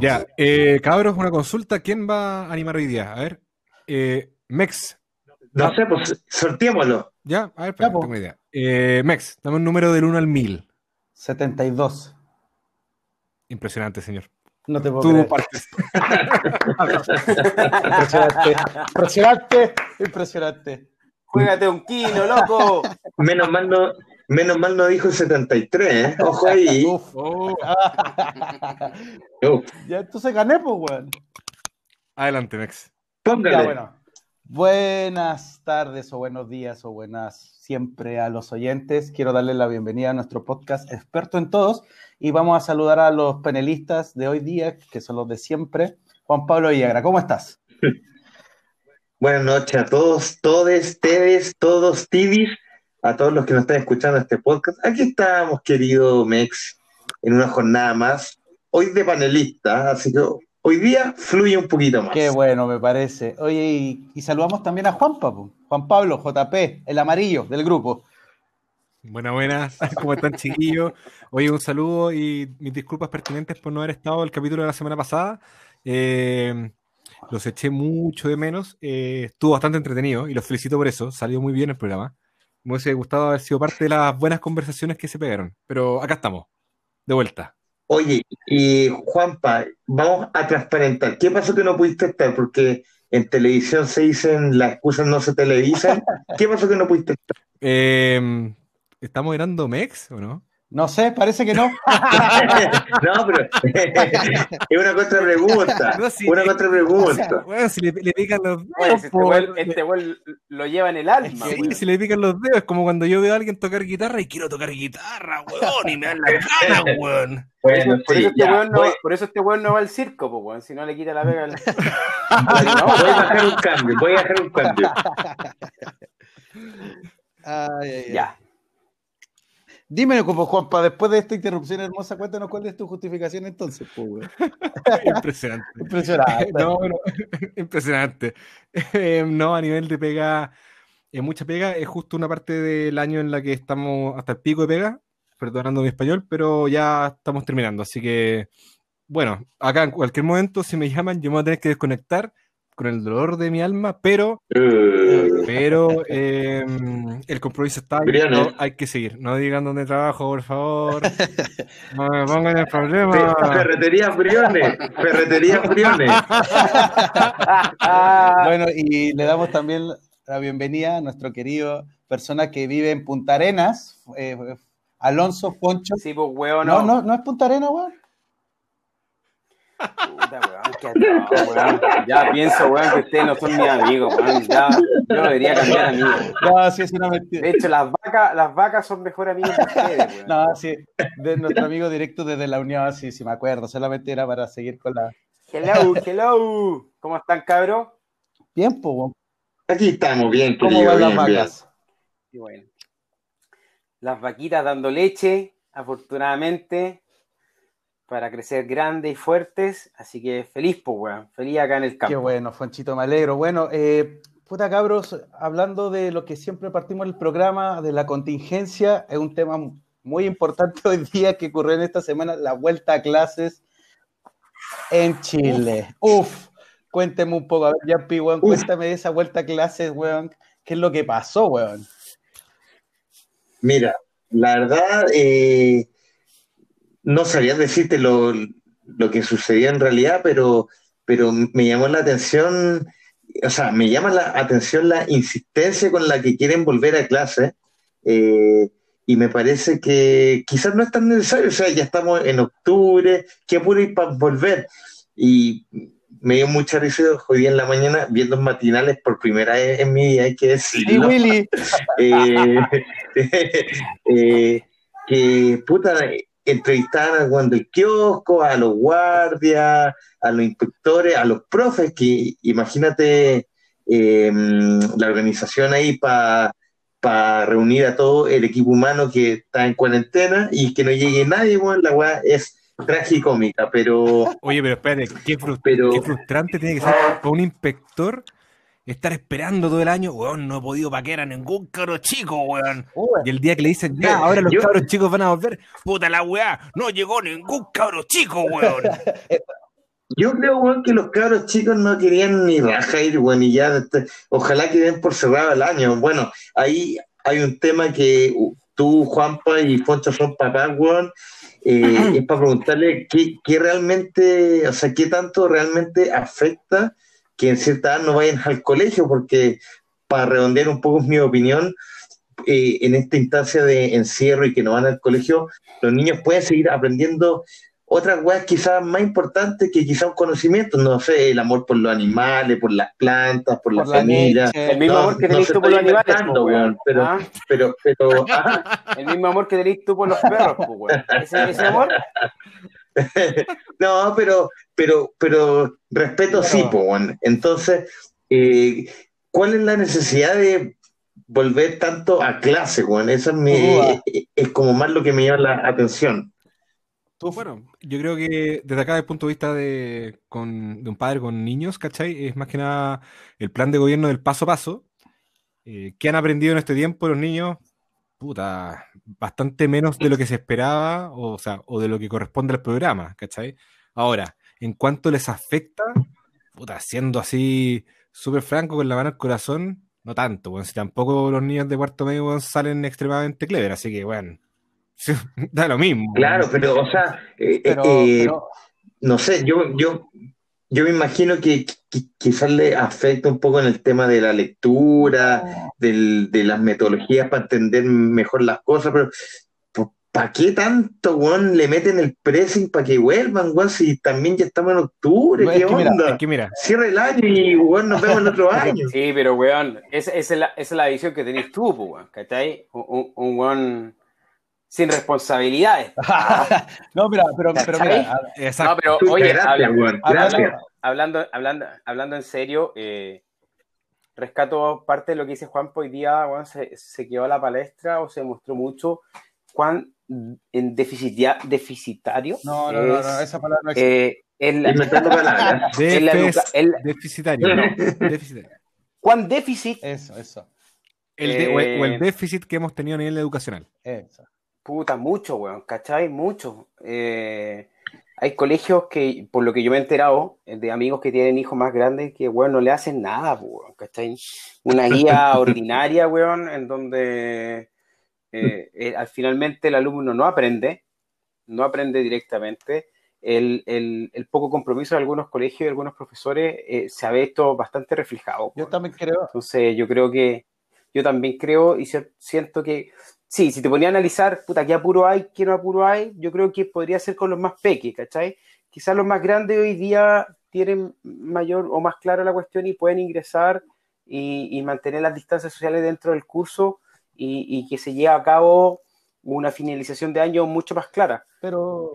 Ya, cabros, una consulta. ¿Quién va a animar hoy día? A ver, Mex. No sé, pues sorteémoslo. Ya, a ver, tengo una idea. Mex, dame un número del 1 al 1000. 72. Impresionante, señor. No te puedo creer. Tú partes. Impresionante. Impresionante. Impresionante. Juégate un Quino, loco. Menos mal no dijo 73, ¿eh? Ojo ahí. Uf. Oh. Uf. Ya entonces gané, pues, weón. Adelante, Mex. Póngale. Ya, bueno. Buenas tardes o buenos días o buenas siempre a los oyentes. Quiero darles la bienvenida a nuestro podcast Experto en Todos y vamos a saludar a los panelistas de hoy día, que son los de siempre. Juan Pablo Villegra, ¿cómo estás? Buenas noches a todos, todes, tedes, todos, tidis, a todos los que nos están escuchando este podcast. Aquí estamos, querido Mex, en una jornada más, hoy de panelista, así que... hoy día fluye un poquito más. Qué bueno, me parece. Oye, y saludamos también a Juan Pablo, JP, el amarillo del grupo. Buenas, ¿cómo están, chiquillos? Oye, un saludo y mis disculpas pertinentes por no haber estado el capítulo de la semana pasada. Los eché mucho de menos. Estuvo bastante entretenido y los felicito por eso. Salió muy bien el programa. Me hubiese gustado haber sido parte de las buenas conversaciones que se pegaron. Pero acá estamos, de vuelta. Oye, y Juanpa, vamos a transparentar. ¿Qué pasó que no pudiste estar? Porque en televisión se dicen, las excusas no se televisan. ¿Qué pasó que no pudiste estar? ¿Estamos grabando Mex o no? No sé, parece que no. No, pero es una contrapregunta. No, si una contrapregunta. O sea, bueno, si le pican los dedos. Oye, este gol lo lleva en el alma. Sí, bueno. Si le pican los dedos, es como cuando yo veo a alguien tocar guitarra y quiero tocar guitarra, weón, y me dan la gana, weón. Bueno, por, sí, por eso este weón no va al circo, po, weón, si no le quita la pega. No, voy a hacer un cambio. Ay. Ya. Dímelo como Juanpa, después de esta interrupción hermosa, cuéntanos cuál es tu justificación entonces, pues, güey. Impresionante. Impresionante. No, bueno, impresionante. No, a nivel de pega, mucha pega, es justo una parte del año en la que estamos hasta el pico de pega, perdonando mi español, pero ya estamos terminando, así que, bueno, acá en cualquier momento, si me llaman, yo me voy a tener que desconectar con el dolor de mi alma, pero el compromiso está ahí, no, hay que seguir. No digan dónde trabajo, por favor. No me pongan en problemas. Ferretería Briones. Bueno, y le damos también la bienvenida a nuestro querido persona que vive en Punta Arenas, Alonso Poncho. Sí, pues, weón, no es Punta Arenas, weón. Puta, weón, no, weón. Ya pienso, weón, que ustedes no son mis amigos, weón. Ya, yo debería cambiar amigo. No, sí, es una mentira. De hecho, las vacas son mejor amigos que ustedes, weón. No, sí, de nuestro amigo directo desde la Unión, sí, me acuerdo. Solamente era para seguir con la... Hello. ¿Cómo están, cabros? Bien, pues, weón. Aquí estamos, bien, querido. ¿Cómo van las vacas? Y bueno, las vaquitas dando leche, afortunadamente, para crecer grandes y fuertes, así que feliz, pues, weón, feliz acá en el campo. Qué bueno, Fonchito, me alegro. Bueno, puta, cabros, hablando de lo que siempre partimos el programa, de la contingencia, es un tema muy importante hoy día que ocurrió en esta semana, la vuelta a clases en Chile. Uf, cuénteme un poco, a ver, Jampi, weón, cuéntame de esa vuelta a clases, weón, ¿qué es lo que pasó, weón? Mira, la verdad, no sabía decirte lo que sucedía en realidad, pero me llamó la atención, o sea, me llama la atención la insistencia con la que quieren volver a clase, y me parece que quizás no es tan necesario, o sea, ya estamos en octubre, qué apuro ir para volver. Y me dio mucha risa hoy día en la mañana, viendo matinales por primera vez en mi vida, hay que decirlo. Sí, Willy. Que puta... entrevistaban a Juan del kiosco, a los guardias, a los inspectores, a los profes, que imagínate la organización ahí para reunir a todo el equipo humano que está en cuarentena y que no llegue nadie, bueno, la weá es tragicómica, pero... Oye, pero espérate, qué frustrante tiene que ser para un inspector estar esperando todo el año, weón, no he podido paquear a ningún cabro chico, weón. Y el día que le dicen, ya, ahora los cabros chicos van a volver, puta la weá, no llegó ningún cabro chico, weón. Yo creo, weón, que los cabros chicos no querían ni raja ir, weón, y ya, ojalá que den por cerrado el año. Bueno, ahí hay un tema que tú, Juanpa y Poncho son papás, weón, es para preguntarle qué realmente, o sea, qué tanto realmente afecta que en cierta edad no vayan al colegio, porque para redondear un poco mi opinión, en esta instancia de encierro y que no van al colegio, los niños pueden seguir aprendiendo otras weas quizás más importantes que quizás un conocimiento, no sé, el amor por los animales, por las plantas, por la familia. El mismo amor que tenéis tú por los animales, weón. Pero el mismo amor que tenéis tú por los perros, pues, weón. ¿Ese amor? No, pero respeto claro. Sí, pues, bueno. Entonces, ¿cuál es la necesidad de volver tanto a clase, bueno? Eso es, es como más lo que me llama la atención. Pues bueno, yo creo que desde acá, desde el punto de vista de un padre con niños, ¿cachai? Es más que nada el plan de gobierno del paso a paso. ¿Qué han aprendido en este tiempo los niños? Puta, bastante menos de lo que se esperaba, o sea, o de lo que corresponde al programa, ¿cachai? Ahora, en cuanto les afecta, puta, siendo así súper franco, con la mano al corazón, no tanto, bueno, si tampoco los niños de cuarto medio, bueno, salen extremadamente clever, así que, bueno, da lo mismo. Claro, pero, o sea, no sé, yo me imagino que quizás le afecta un poco en el tema de la lectura, de las metodologías para entender mejor las cosas, pero ¿para qué tanto, weón, le meten el pressing para que vuelvan, weón? Si también ya estamos en octubre, no, ¿qué onda? Mira. Cierra el año y, weón, nos vemos el otro año. Sí, pero, weón, esa es la visión que tenés tú, weón, ¿cachai? Un weón sin responsabilidades. No, pero mira, exacto. No, pero, oye, gracias, weón, gracias. Hablando en serio, rescato parte de lo que dice Juan. Hoy día, bueno, se quedó a la palestra o se mostró mucho cuán deficitario. No, esa palabra no existe. Deficitario. ¿Cuán déficit? Eso. El déficit que hemos tenido a nivel educacional. Eso. Puta, mucho, weón, ¿cachai? Mucho. Hay colegios que, por lo que yo me he enterado, de amigos que tienen hijos más grandes, que, weón, no le hacen nada, weón, ¿cachai? Una guía ordinaria, weón, en donde finalmente el alumno no aprende directamente. El poco compromiso de algunos colegios y de algunos profesores se ha visto bastante reflejado. Weón. Yo también creo. Entonces, yo también creo y siento que, sí, si te ponía a analizar, puta, qué apuro hay, qué no apuro hay, yo creo que podría ser con los más pequeños, ¿cachai? Quizás los más grandes hoy día tienen mayor o más clara la cuestión y pueden ingresar y mantener las distancias sociales dentro del curso y que se lleve a cabo una finalización de año mucho más clara. Pero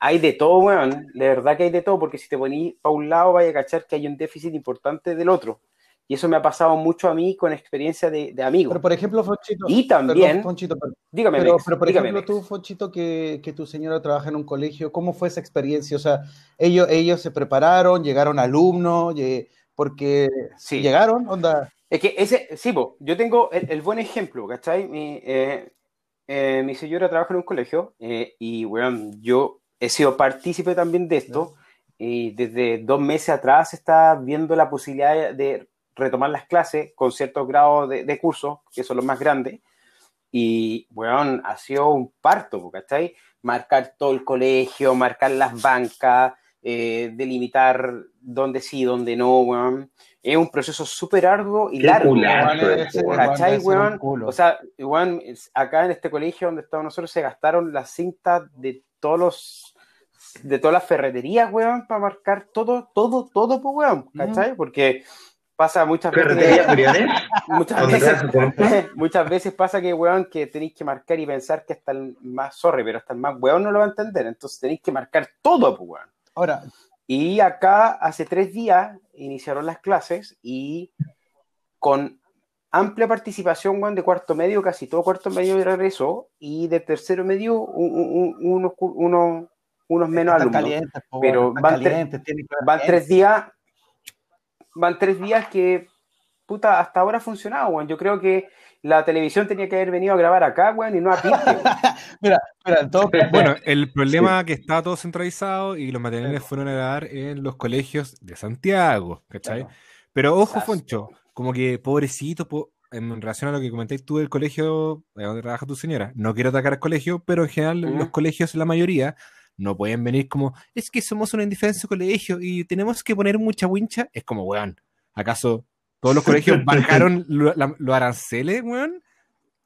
hay de todo, weón, de verdad que hay de todo, porque si te ponís para un lado vaya a cachar que hay un déficit importante del otro. Y eso me ha pasado mucho a mí con experiencia de amigos. Pero, por ejemplo, Fonchito... Y también... Perdón, Fonchito, dígame, Pero, por ejemplo, tú, Fonchito, que tu señora trabaja en un colegio, ¿cómo fue esa experiencia? O sea, ellos se prepararon, llegaron alumnos, porque... Sí. Llegaron, onda... Es que ese... Sí, po, yo tengo el buen ejemplo, ¿cachai? Mi señora trabaja en un colegio y, bueno, yo he sido partícipe también de esto y desde 2 meses atrás está viendo la posibilidad de retomar las clases con ciertos grados de cursos, que son los más grandes, y, weón, ha sido un parto, ¿cachai? Marcar todo el colegio, marcar las bancas, delimitar dónde sí, dónde no, weón. Es un proceso súper arduo y largo, weón, ¿cachai, weón? O sea, weón, acá en este colegio donde estamos nosotros se gastaron las cintas de todas las ferreterías, weón, para marcar todo, pues, weón, ¿cachai? Porque... Pasa muchas veces pasa que, weón, que tenéis que marcar y pensar que hasta el más weón no lo va a entender, entonces tenéis que marcar todo, pues, weón. Ahora, y acá hace 3 días iniciaron las clases y con amplia participación, weón, de cuarto medio, casi todo cuarto medio regresó y de tercero medio unos menos alumnos. Calientes, po, pero van 3 días van 3 días que, puta, hasta ahora ha funcionado, weón. Yo creo que la televisión tenía que haber venido a grabar acá, weón, y no a ti. Mira, todo... Bueno, el problema es que está todo centralizado y los materiales fueron a grabar en los colegios de Santiago, ¿cachai? Claro. Pero ojo, Poncho, como que pobrecito, en relación a lo que comentáis tú del colegio donde trabaja tu señora, no quiero atacar al colegio, pero en general los colegios, la mayoría, no pueden venir como, es que somos un indiferente colegio y tenemos que poner mucha wincha. Es como, weón, ¿acaso todos los colegios bajaron los aranceles, weón?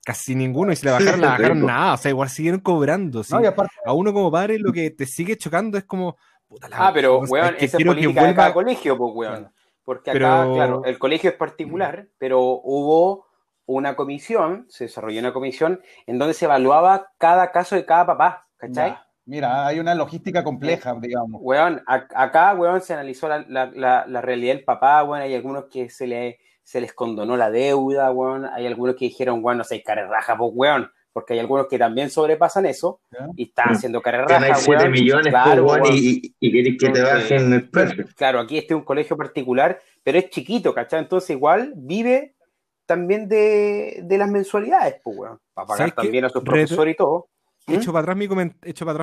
Casi ninguno, y si la bajaron, la bajaron nada, o sea, igual siguieron cobrando. ¿Sí? No, aparte, a uno como padre lo que te sigue chocando es como, puta la... Ah, pero, weón, esa es política de cada colegio, pues, weón. Porque acá, claro, el colegio es particular, pero hubo una comisión, se desarrolló una comisión en donde se evaluaba cada caso de cada papá, ¿cachai? Ya, mira, hay una logística compleja, digamos. Weón, acá, weón, se analizó la realidad del papá, weón, hay algunos que se les condonó la deuda, weón, hay algunos que dijeron, weón, no seas carerraja, pues, weón, porque hay algunos que también sobrepasan eso y están haciendo carrera. Hay 7 millones, claro, por guan, y querés que te bajen el precio. Claro, aquí este es un colegio particular, pero es chiquito, ¿cachai? Entonces igual vive también de las mensualidades, pues, weón, para pagar también a sus profesores y todo. Hecho para atrás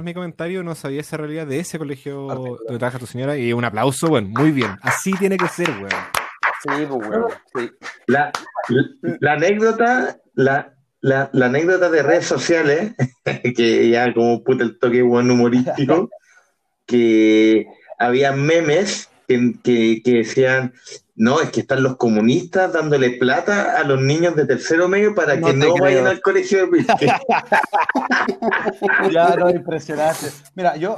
mi comentario, no sabía esa realidad de ese colegio donde trabaja tu señora, y un aplauso, weón, muy bien. Así tiene que ser, weón. Sí, pues, weón. Sí. La anécdota de redes sociales, que ya como puta el toque buen humorístico, que había memes que decían, no, es que están los comunistas dándole plata a los niños de tercero medio para que no vayan al colegio de Pirque. Ya lo impresionaste. Mira, yo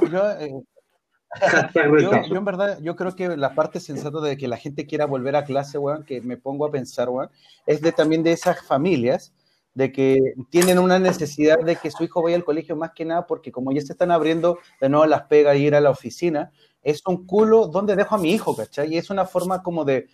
en verdad, yo creo que la parte sensata de que la gente quiera volver a clase, weón, que me pongo a pensar, weón, es de también de esas familias de que tienen una necesidad de que su hijo vaya al colegio, más que nada porque como ya se están abriendo de nuevo las pegas y ir a la oficina, es un culo donde dejo a mi hijo, ¿cachai? Y es una forma como de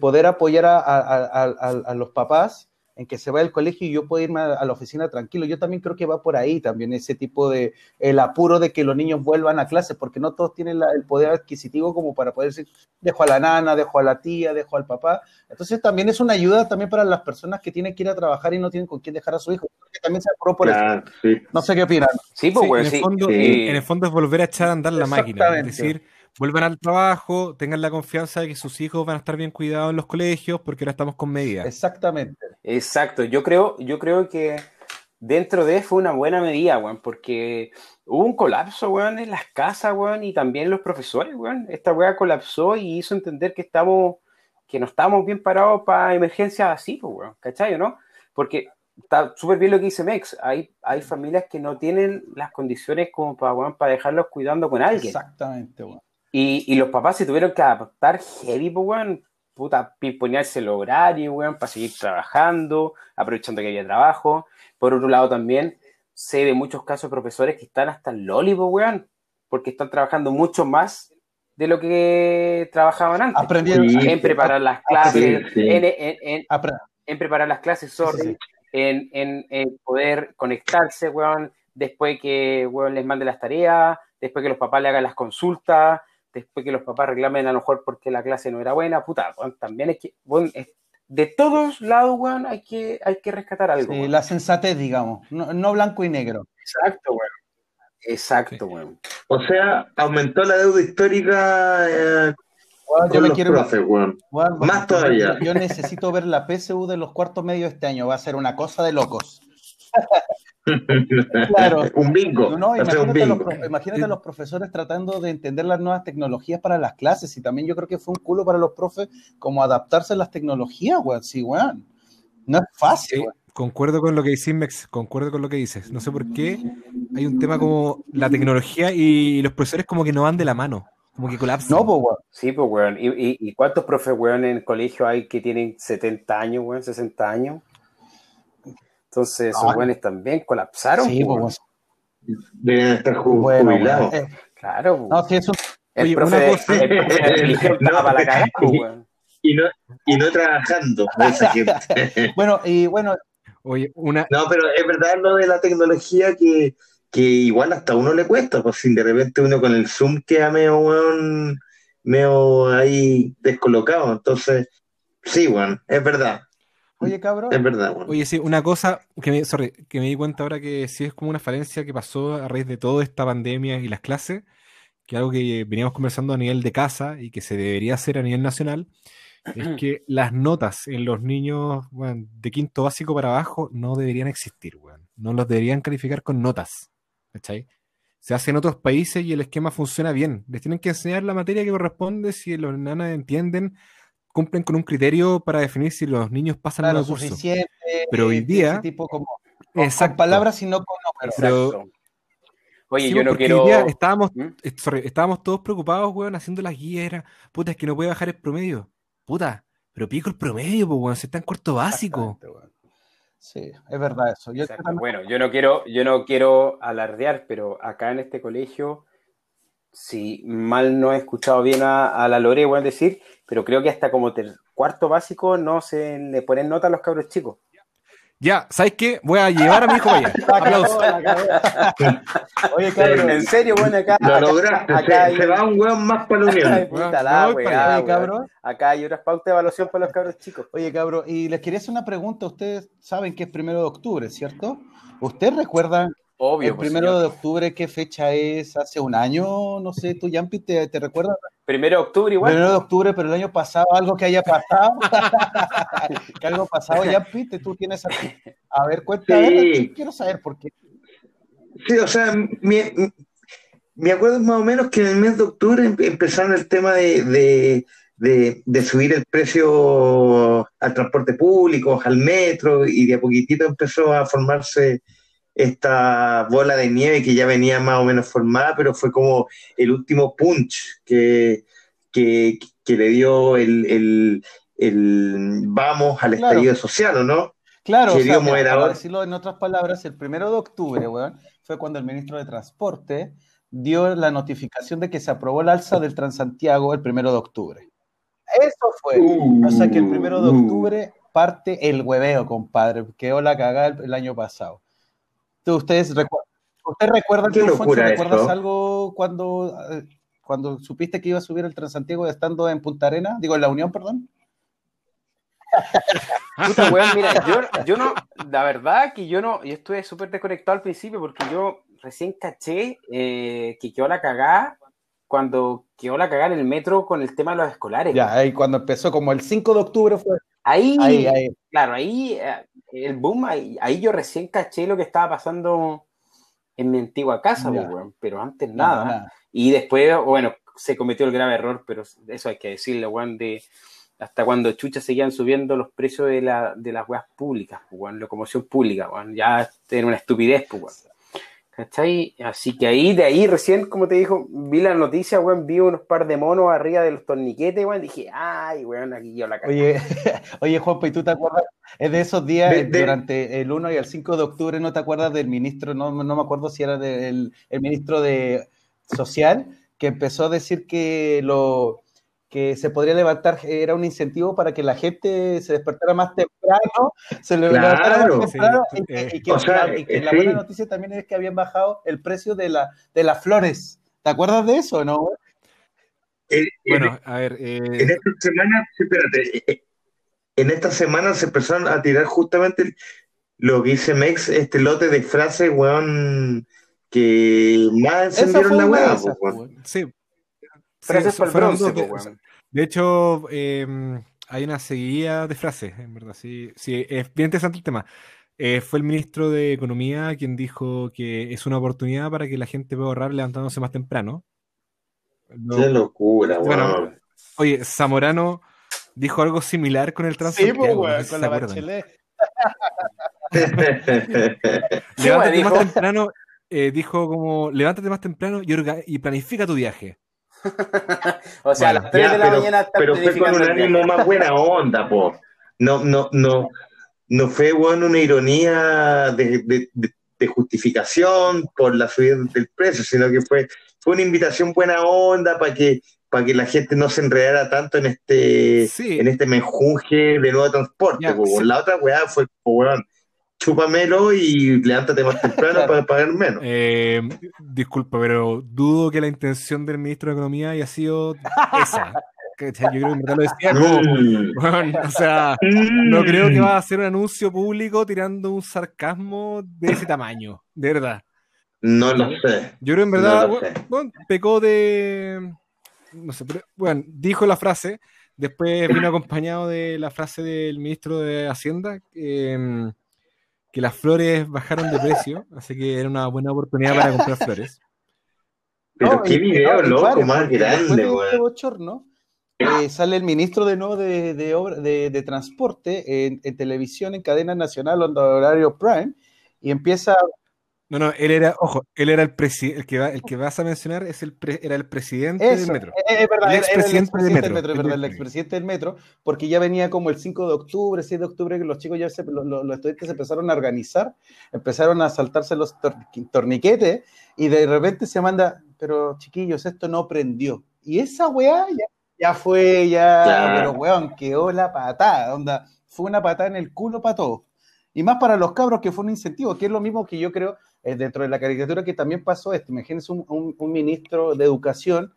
poder apoyar a los papás en que se vaya al colegio y yo puedo irme a la oficina tranquilo. Yo también creo que va por ahí también ese tipo de, el apuro de que los niños vuelvan a clase, porque no todos tienen el poder adquisitivo como para poder decir, dejo a la nana, dejo a la tía, dejo al papá. Entonces también es una ayuda también para las personas que tienen que ir a trabajar y no tienen con quién dejar a su hijo. Creo que también se apuró por eso. Sí. No sé qué opinan. Sí, pues, güey, en el fondo es volver a echar a andar la máquina, es decir... Vuelvan al trabajo, tengan la confianza de que sus hijos van a estar bien cuidados en los colegios, porque ahora estamos con medidas. Exactamente. Exacto. Yo creo que dentro de fue una buena medida, weón, porque hubo un colapso, weón, en las casas, weón, y también los profesores, weón. Esta weá colapsó y hizo entender que no estábamos bien parados para emergencias así, pues, weón, ¿cachai o no? Porque está súper bien lo que dice Mex. Hay familias que no tienen las condiciones como para, weón, para dejarlos cuidando con alguien. Exactamente, weón. Y los papás se tuvieron que adaptar heavy, pues, weón, puta, pimponearse el horario, weón, para seguir trabajando, aprovechando que había trabajo. Por otro lado también, sé de muchos casos de profesores que están hasta el loli, pues, weón, porque están trabajando mucho más de lo que trabajaban antes. Aprendieron en preparar las clases, en preparar las clases, en poder conectarse, weón, después que, weón, les mande las tareas, después que los papás le hagan las consultas, después que los papás reclamen a lo mejor porque la clase no era buena, puta, bueno, también es que, bueno, de todos lados, bueno, hay que rescatar algo. Sí, bueno. La sensatez, digamos, no blanco y negro. Exacto, bueno. Exacto, sí. Bueno. O sea, aumentó la deuda histórica... Yo me quiero profes, bueno, más todavía. Yo necesito ver la PSU de los cuartos medios este año, va a ser una cosa de locos. Claro. Un bingo. No, imagínate a los profesores tratando de entender las nuevas tecnologías para las clases, y también yo creo que fue un culo para los profes como adaptarse a las tecnologías, weón. Sí, weón. No es fácil, weón. Concuerdo con lo que dices, Mex, concuerdo con lo que dices. No sé por qué hay un tema como la tecnología y los profesores como que no van de la mano, como que colapsan. No, pues, weón. Sí, pues, weón. ¿Y cuántos profes, weón, en el colegio hay que tienen 70 años, weón, 60 años? Entonces, esos güeyes también colapsaron. Sí, pues. Deben estar jubilados. Bueno, claro, güey. No, si eso... Oye, y no trabajando. Bueno, y bueno... Oye, una... No, pero es verdad lo de la tecnología que igual hasta a uno le cuesta, pues, si de repente uno con el Zoom queda medio, weón, medio ahí descolocado. Entonces, sí, bueno, es verdad. Oye, cabrón. Es verdad, bueno. Oye, sí, una cosa que me di cuenta ahora que sí es como una falencia que pasó a raíz de toda esta pandemia y las clases, que algo que veníamos conversando a nivel de casa y que se debería hacer a nivel nacional, es que las notas en los niños, bueno, de quinto básico para abajo no deberían existir, bueno. No los deberían calificar con notas, ¿cachai? Se hace en otros países y el esquema funciona bien. Les tienen que enseñar la materia que corresponde. Si los nanas entienden, cumplen con un criterio para definir si los niños pasan claro, el curso. Suficiente, pero hoy día... Tipo como, exacto. Con palabras sino con números. Pero, oye, sí, yo no quiero... Estábamos todos preocupados, weón, haciendo las guías. Era, puta, es que no puede bajar el promedio. Puta, pero pico el promedio, pues, weón, se está en cuarto básico. Sí, es verdad eso. Yo también... Bueno, yo no quiero alardear, pero acá en este colegio... Si mal no he escuchado bien a la Lore, igual decir, pero creo que hasta como cuarto básico no se le ponen nota a los cabros chicos. Ya, ¿sabes qué? Voy a llevar a mi hijo allá. Aplausos. Oye, cabrón, en serio, bueno, acá... Lo lograste, acá se va un weón más para la unión. Cabrón. Acá hay unas pautas de evaluación para los cabros chicos. Oye, cabrón, y les quería hacer una pregunta. Ustedes saben que es 1 de octubre, ¿cierto? ¿Ustedes recuerdan... Obvio, el 1 de octubre, ¿qué fecha es? Hace un año, no sé, tú, Yampi, ¿te recuerdas? 1 de octubre igual. 1 de octubre, pero el año pasado, algo que haya pasado. Que algo pasado, Yampi, tú tienes aquí. A ver, cuéntame, sí. Quiero saber por qué. Sí, o sea, me acuerdo más o menos que en el mes de octubre empezaron el tema de subir el precio al transporte público, al metro, y de a poquitito empezó a formarse... esta bola de nieve que ya venía más o menos formada, pero fue como el último punch que le dio el vamos al estallido social, ¿no? Claro, o sea, para decirlo en otras palabras, el 1 de octubre, weón, fue cuando el ministro de Transporte dio la notificación de que se aprobó el alza del Transantiago el 1 de octubre. Eso fue. O sea que el 1 de octubre parte el hueveo, compadre. Quedó la cagada el año pasado. ¿Ustedes recuerdan que recuerdas algo cuando supiste que iba a subir el Transantiago estando en Punta Arenas? Digo, en La Unión, perdón. Puta, weón, mira, yo no, la verdad que yo estuve súper desconectado al principio porque yo recién caché que quedó la cagada cuando quedó la cagada en el metro con el tema de los escolares. Ya, ahí cuando empezó, como el 5 de octubre fue... Ahí, claro, ahí el boom, ahí yo recién caché lo que estaba pasando en mi antigua casa, weón, pero antes nada. Y después, bueno, se cometió el grave error, pero eso hay que decirle, weón, de hasta cuando chucha seguían subiendo los precios de las weas públicas, weón, locomoción pública, weón, ya era una estupidez, weón. ¿Cachai? Así que de ahí recién, como te dijo, vi la noticia, weón, vi unos par de monos arriba de los torniquetes, weón, dije, ay, weón, aquí yo la cago. Oye, Juanpa, ¿y tú te acuerdas? Es de esos días, durante el 1 y el 5 de octubre, ¿no te acuerdas del ministro? No me acuerdo si era el ministro de Social, que empezó a decir que que se podría levantar, era un incentivo para que la gente se despertara más temprano, levantara más temprano, sí, y que la buena noticia también es que habían bajado el precio de las flores. ¿Te acuerdas de eso, no? Bueno, a ver... En esta semana, espérate, en esta semana se empezaron a tirar justamente lo que dice Mex, este lote de frases, weón, que más encendieron la weá. Sí. Frases para el bronce, weón. De hecho, hay una seguida de frases, en verdad. Sí, es bien interesante el tema. Fue el ministro de Economía quien dijo que es una oportunidad para que la gente pueda ahorrar levantándose más temprano. No, qué locura, weón. Bueno, oye, Zamorano dijo algo similar con el Transantiago. Sí, weón, con la Bachelet. Levántate más temprano, dijo como, levántate más temprano y planifica tu viaje. O sea, bueno, a las 3 de la mañana está. Pero fue con un ánimo más buena onda, po. No fue, bueno, una ironía de justificación por la subida del precio, sino que fue una invitación buena onda para que la gente no se enredara tanto en este menjunje de nuevo transporte. Ya, sí. La otra weá fue, po, bueno, chúpamelo y levántate más temprano para pagar menos. Disculpa, pero dudo que la intención del ministro de Economía haya sido esa. Yo creo que lo decía como, o sea, no creo que va a hacer un anuncio público tirando un sarcasmo de ese tamaño, de verdad. No lo sé. Yo creo en verdad, no bueno, pecó de... No sé, pero, bueno, dijo la frase, después vino acompañado de la frase del ministro de Hacienda, que las flores bajaron de precio, así que era una buena oportunidad para comprar flores. Pero no, qué video loco, más grande, güey. Sale el ministro de nuevo de transporte en televisión, en cadena nacional, onda horario prime, y empieza... No, él era el que vas a mencionar, era el presidente del metro. Es verdad, el expresidente del metro, porque ya venía como el 5 de octubre, 6 de octubre, que los chicos ya, los estudiantes empezaron a organizar, empezaron a saltarse los torniquetes, y de repente se manda, pero chiquillos, esto no prendió. Y esa weá ya fue, pero weón, quedó la patada, onda, fue una patada en el culo para todos. Y más para los cabros, que fue un incentivo, que es lo mismo que yo creo dentro de la caricatura que también pasó esto. Imagínense un ministro de educación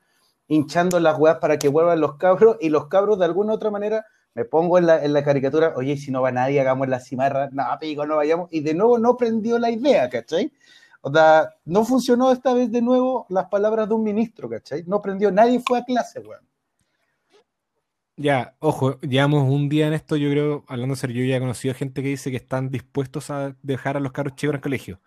hinchando las weas para que vuelvan los cabros, y los cabros de alguna u otra manera, me pongo en la caricatura, oye, si no va nadie, hagamos la cimarra, no, pico, no vayamos, y de nuevo no prendió la idea, ¿cachai? O sea, no funcionó esta vez de nuevo las palabras de un ministro, ¿cachai? No prendió, nadie fue a clase, weón. Ya, ojo, llevamos un día en esto, yo creo, hablando serio, yo ya he conocido gente que dice que están dispuestos a dejar a los cabros chicos en el colegio,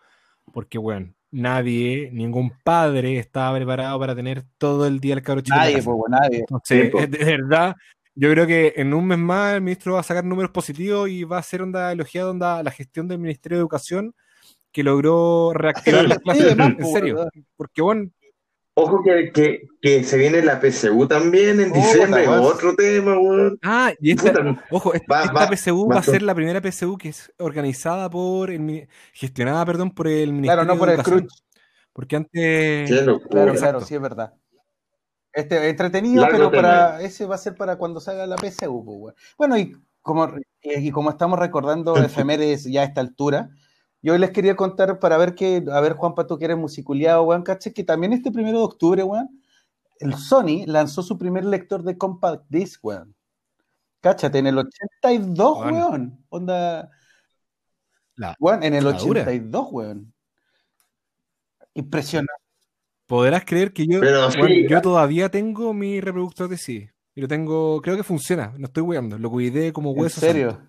porque, bueno, ningún padre estaba preparado para tener todo el día el cabro chico. Nadie, pues, nadie. Entonces, sí, de verdad, yo creo que en un mes más el ministro va a sacar números positivos y va a ser elogiado la gestión del Ministerio de Educación, que logró reactivar las clases, además, en serio, ¿verdad? Porque, bueno... Ojo que se viene la PSU también en diciembre, otro tema, weón. Ah, y esta PSU va a ser la primera PSU que es organizada gestionada por el Ministerio de Educación. Claro, no por el Crunch. Porque antes... Claro, sí, es verdad. Entretenido, largo, pero para ese va a ser para cuando salga la PSU, weón. Bueno, y como estamos recordando efemérides ya a esta altura... Yo les quería contar para ver Juanpa, tú que eres musiculeado, weón, caché que también este 1 de octubre, weón, el Sony lanzó su primer lector de Compact Disc, weón. Cáchate, en el 82, weón. Onda. Weón, en el 82, weón. Impresionante. Podrás creer que yo, yo todavía tengo mi reproductor de CD. Y lo tengo, creo que funciona, no estoy weando, lo cuidé como hueso. ¿En serio? Santo.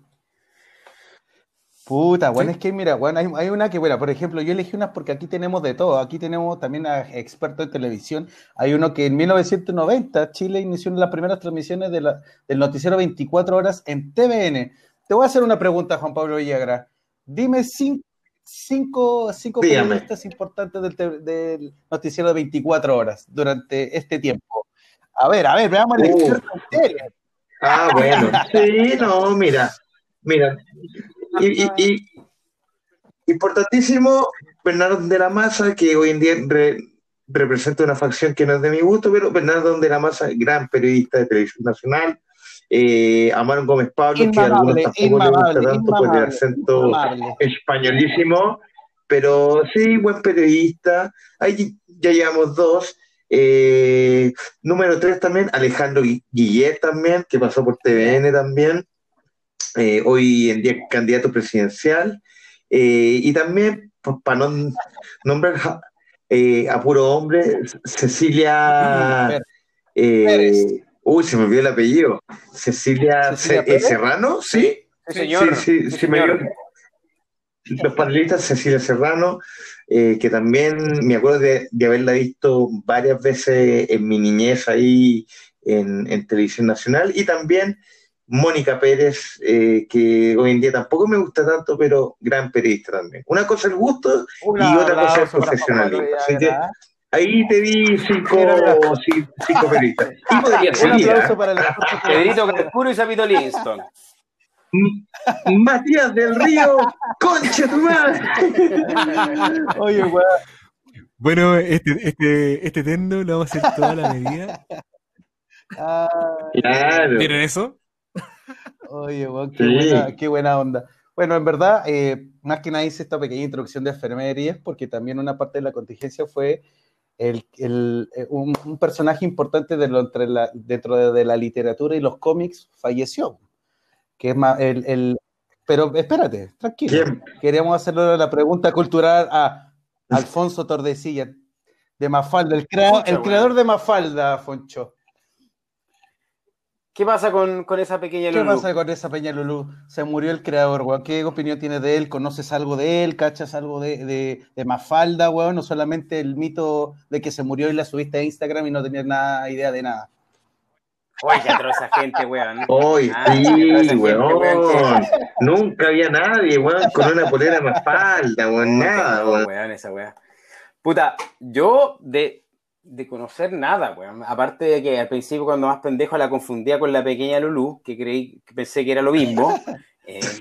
Puta, bueno, sí. Es que mira, bueno, hay una que, bueno, por ejemplo, yo elegí unas porque aquí tenemos de todo, aquí tenemos también a expertos en televisión, hay uno que en 1990 Chile inició las primeras transmisiones del noticiero 24 horas en TVN. Te voy a hacer una pregunta, Juan Pablo Villegra, dime cinco periodistas importantes del noticiero de 24 horas durante este tiempo. A ver, veamos el experto en tele. Ah, bueno, sí, no, mira. Y importantísimo, Bernardo de la Maza, que hoy en día representa una facción que no es de mi gusto, pero Bernardo de la Maza, gran periodista de televisión nacional, Amaro Gómez-Pablos, que a algunos tampoco le gusta tanto por el acento españolísimo, pero sí, buen periodista. Ahí ya llevamos 2. Número 3 también, Alejandro Guillier también, que pasó por TVN también. Hoy en día candidato presidencial, y también, pues, para no nombrar a puro hombre, Cecilia, se me olvidó el apellido, Cecilia Serrano, ¿sí? Sí, señor. Los panelistas, Cecilia Serrano, que también me acuerdo de haberla visto varias veces en mi niñez ahí en Televisión Nacional, y también Mónica Pérez, que hoy en día tampoco me gusta tanto, pero gran periodista también. Una cosa es el gusto y otra cosa es el profesionalismo. Así que ahí te di 5 periodistas. Y podría ser. Un aplauso para el Pedrito Crescuro y Sabito Livingston. Matías del Río, concha tu madre. Oye, weón. Bueno, este tendo lo vamos a hacer toda la medida. Claro. ¿Tienen eso? Oye, wow, qué buena onda. Bueno, en verdad, más que nada hice esta pequeña introducción de enfermería porque también una parte de la contingencia fue un personaje importante dentro de la literatura y los cómics falleció, que es más, pero espérate, tranquilo. Bien. Queríamos hacerle la pregunta cultural a Alfonso Tordesilla de Mafalda, el creador de Mafalda, Foncho. ¿Qué pasa con esa pequeña Lulú? ¿Qué pasa con esa pequeña Lulú? Se murió el creador, weón. ¿Qué opinión tienes de él? ¿Conoces algo de él? ¿Cachas algo de Mafalda, weón? No solamente el mito de que se murió y la subiste a Instagram y no tenías nada, idea de nada. Oye, qué atroz esa gente, weón. Oye, sí, weón. Nunca había nadie, weón, con una polera Mafalda, weón. Nada, weón. Esa weón. Puta, yo de conocer nada, weón. Aparte de que al principio cuando más pendejo la confundía con la pequeña Lulú, que pensé que era lo mismo,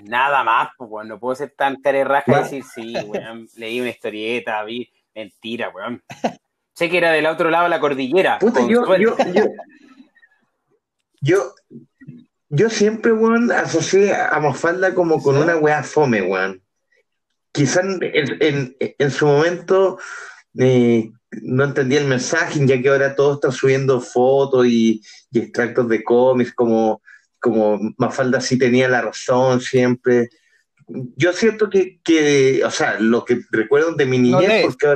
nada más, weón. No puedo ser tan carerraja y decir, sí, weón, leí una historieta, vi, mentira, weón. Sé que era del otro lado de la cordillera. Puta, yo siempre, weón, asocié a Mafalda como con una weá fome, weón. Quizás en su momento no entendí el mensaje, ya que ahora todos están subiendo fotos y extractos de cómics, como Mafalda sí tenía la razón siempre. Yo siento que o sea, lo que recuerdo de mi niñez, no porque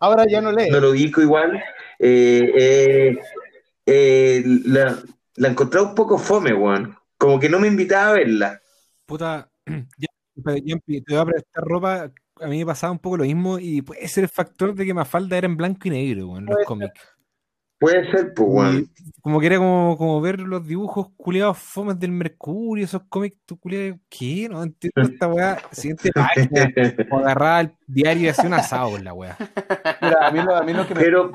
ahora ya no leo. No lo ubico igual. La encontré un poco fome, weón. Como que no me invitaba a verla. Puta, yo te voy a prestar ropa. A mí me pasaba un poco lo mismo y puede ser el factor de que Mafalda era en blanco y negro, weón, los cómics. Puede ser, pues, weón. Como que era como ver los dibujos culiados fomes del Mercurio, esos cómics, tú culiados, ¿qué? No entiendo esta weá. Siguiente página, agarraba el diario y hacía una sábana, weá. A mí lo que me... Pero,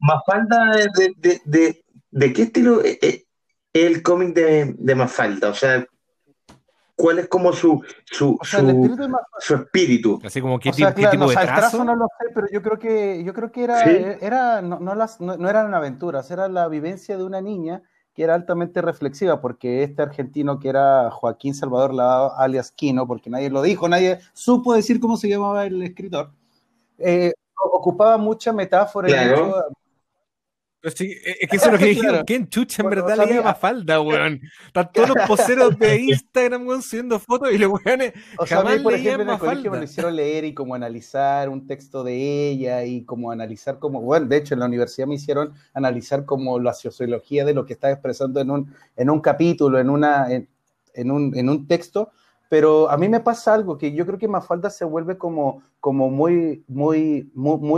Mafalda, ¿de qué estilo es el cómic de Mafalda? O sea... ¿Cuál es como su espíritu? Así como que tipo de trazo no lo sé, pero yo creo que era, ¿sí? No eran aventuras, era la vivencia de una niña que era altamente reflexiva, porque este argentino que era Joaquín Salvador Lavado, alias Quino, porque nadie lo dijo, nadie supo decir cómo se llamaba el escritor, ocupaba mucha metáfora. Claro. Sí, es que eso es lo que dijeron. ¿Quién chucha en verdad le llama Mafalda, weón? Están todos los poseros de Instagram, weón, subiendo fotos y los weones jamás por ejemplo, en el colegio me lo hicieron leer y como analizar un texto de ella y como analizar como, bueno, de hecho en la universidad me hicieron analizar como la sociología de lo que estaba expresando en un capítulo, en un texto, pero a mí me pasa algo que yo creo que Mafalda se vuelve como muy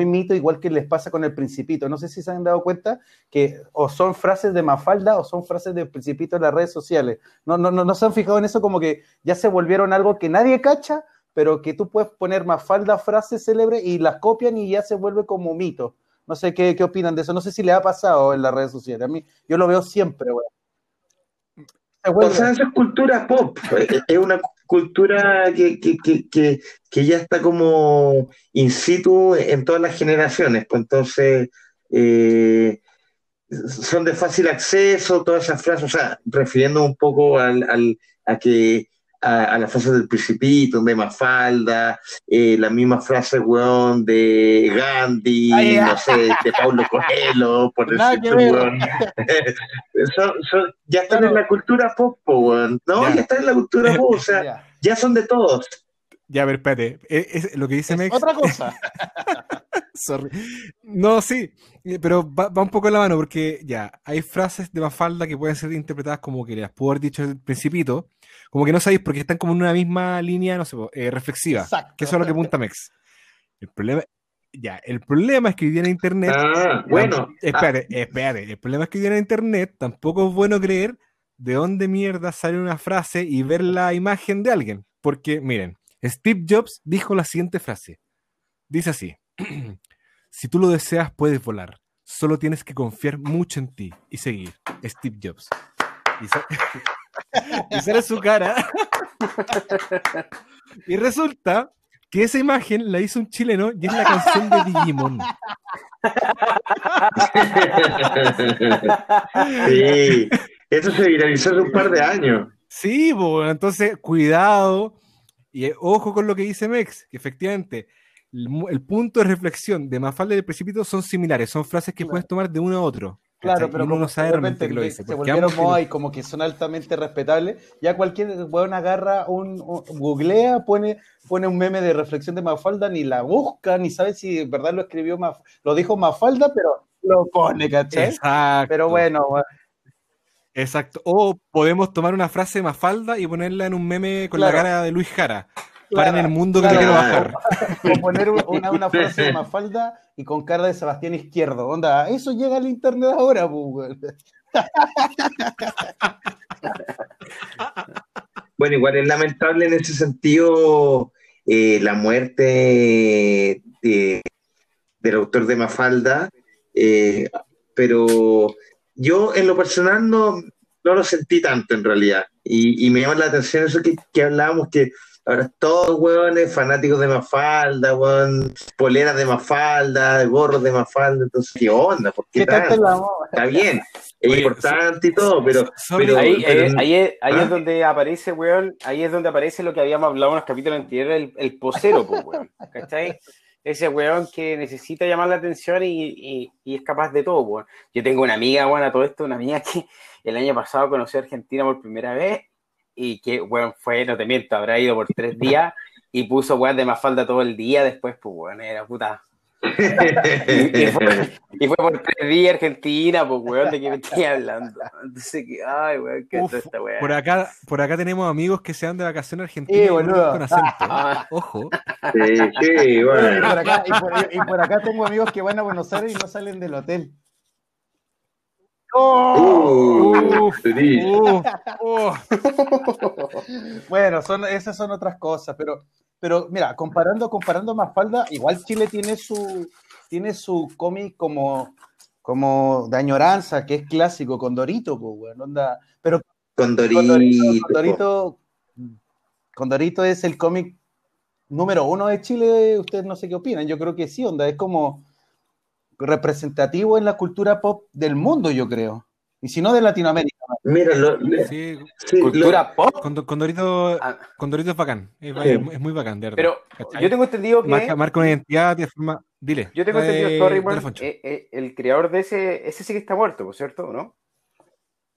mito, igual que les pasa con El Principito. No sé si se han dado cuenta que o son frases de Mafalda o son frases del Principito en las redes sociales. No se han fijado en eso, como que ya se volvieron algo que nadie cacha, pero que tú puedes poner Mafalda frase célebre y las copian y ya se vuelve como mito. No sé qué opinan de eso. No sé si les ha pasado en las redes sociales. A mí yo lo veo siempre, güey. O sea, eso es cultura pop, es una cultura que ya está como in situ en todas las generaciones, pues entonces son de fácil acceso todas esas frases, o sea, refiriendo un poco a las frases del Principito, de Mafalda, las mismas frases, weón, de Gandhi, no sé, de Paulo Coelho, por decirlo, weón. Ya están en la cultura pop, weón. No, ya están en la cultura pop, o sea, ya son de todos. Ya, a ver, espérate, es lo que dice Mex. Otra cosa. Sorry. No, sí, pero va un poco en la mano, porque ya, hay frases de Mafalda que pueden ser interpretadas como que las pudo haber dicho El Principito, como que no sabéis porque están como en una misma línea, no sé, reflexiva. Exacto. Que eso es lo que apunta Mex. El problema es que viene en internet. Espérate. El problema es que viene en internet. Tampoco es bueno creer de dónde mierda sale una frase y ver la imagen de alguien. Porque, miren, Steve Jobs dijo la siguiente frase. Dice así: si tú lo deseas, puedes volar. Solo tienes que confiar mucho en ti y seguir. Steve Jobs. Y sale su cara. Y resulta que esa imagen la hizo un chileno y es la canción de Digimon. Sí, eso se viralizó hace un par de años. Sí, bueno, entonces, cuidado. Y ojo con lo que dice Mex, que efectivamente el punto de reflexión de Mafalda y El Principito son similares, son frases que puedes tomar de uno a otro. Claro, pero como realmente que lo dice, se volvieron moda y como que son altamente respetables. Ya cualquier weón agarra googlea, pone un meme de reflexión de Mafalda, ni la busca, ni sabe si en verdad lo escribió Mafalda, lo dijo Mafalda, pero lo pone, ¿cachai? Exacto. Pero bueno. Exacto. O podemos tomar una frase de Mafalda y ponerla en un meme con la cara de Luis Jara. Para en el mundo que quiero bajar. O poner una frase de Mafalda y con cara de Sebastián Izquierdo. Onda, eso llega al internet ahora, Google. Bueno, igual es lamentable en ese sentido la muerte del autor de Mafalda, pero yo en lo personal no lo sentí tanto en realidad. Y me llama la atención eso que hablábamos, que ahora todos, huevones, fanáticos de Mafalda, huevón, poleras de Mafalda, gorros de Mafalda, entonces, ¿qué onda? ¿Por qué tanto? Está bien, es importante y todo, pero ahí es donde aparece, huevón, ahí es donde aparece lo que habíamos hablado en los capítulos anteriores, el posero, pues, huevón, ¿cachai? Ese huevón que necesita llamar la atención y es capaz de todo, huevón. Yo tengo una amiga, huevón, a todo esto, una amiga que el año pasado conoció a Argentina por primera vez, y que, bueno, fue, no te miento, habrá ido por 3 días y puso, weón, de Mafalda todo el día después, pues, weón, era puta. y fue por 3 días Argentina, pues, weón, de que me estoy hablando. Entonces, ay, weón, que toda esta weón. Por acá tenemos amigos que se van de vacaciones a Argentina con acento. Ojo. Sí, bueno. Y por acá tengo amigos que van a Buenos Aires y no salen del hotel. Bueno, esas son otras cosas, pero mira, comparando Mafalda, igual Chile tiene su cómic como de añoranza, que es clásico, Condorito, pues, bueno, onda, pero Condorito es el cómic número 1 de Chile, ustedes no sé qué opinan, yo creo que sí, onda, es como representativo en la cultura pop del mundo, yo creo. Y si no, de Latinoamérica. Mira, cultura pop. Condorito es bacán. Es muy bacán, de verdad. Pero ¿cachai? Yo tengo entendido que marca una identidad de forma. Dile. Yo tengo entendido el creador de ese sí que está muerto, ¿por cierto? ¿No?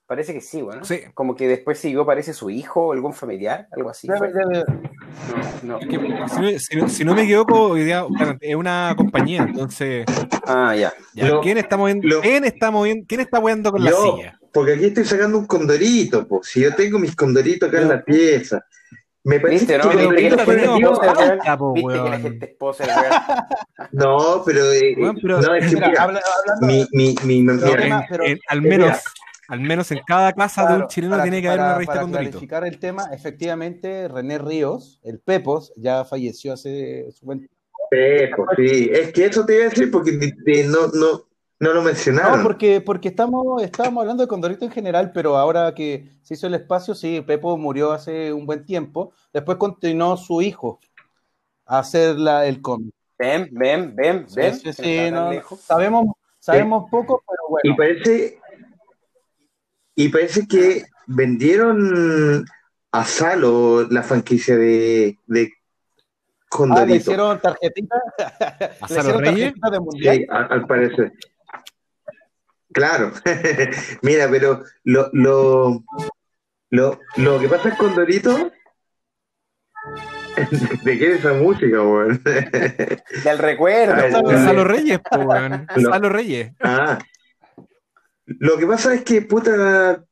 Parece que sí, bueno. Sí. Como que después siguió, parece su hijo, algún familiar, algo así. No. Si no me equivoco, es una compañía, entonces. Ah, ya. ¿Quién está moviendo con la silla? Porque aquí estoy sacando un condorito, po. Si yo tengo mis condoritos acá en la pieza. Me parece que la gente esposa el no, pero. No, es que al menos en cada casa, claro, de un chileno tiene que haber una revista Condorito. Para clarificar el tema, efectivamente, René Ríos, el Pepo, ya falleció hace su buen tiempo. Pepo, sí. Es que eso te iba a decir porque no lo mencionaron. No, porque estábamos hablando de Condorito en general, pero ahora que se hizo el espacio, sí, Pepo murió hace un buen tiempo. Después continuó su hijo a hacer el cómic. Ven. Sí, no, sabemos poco, pero bueno. Y parece que vendieron a Salo la franquicia de Condorito. ¿Le hicieron tarjetitas? ¿A Salo Reyes? Sí, al parecer. Claro. Mira, pero lo que pasa es Condorito. ¿De qué es esa música, weón? Del recuerdo. Salo Reyes, weón. Salo Reyes. Ah. Lo que pasa es que, puta,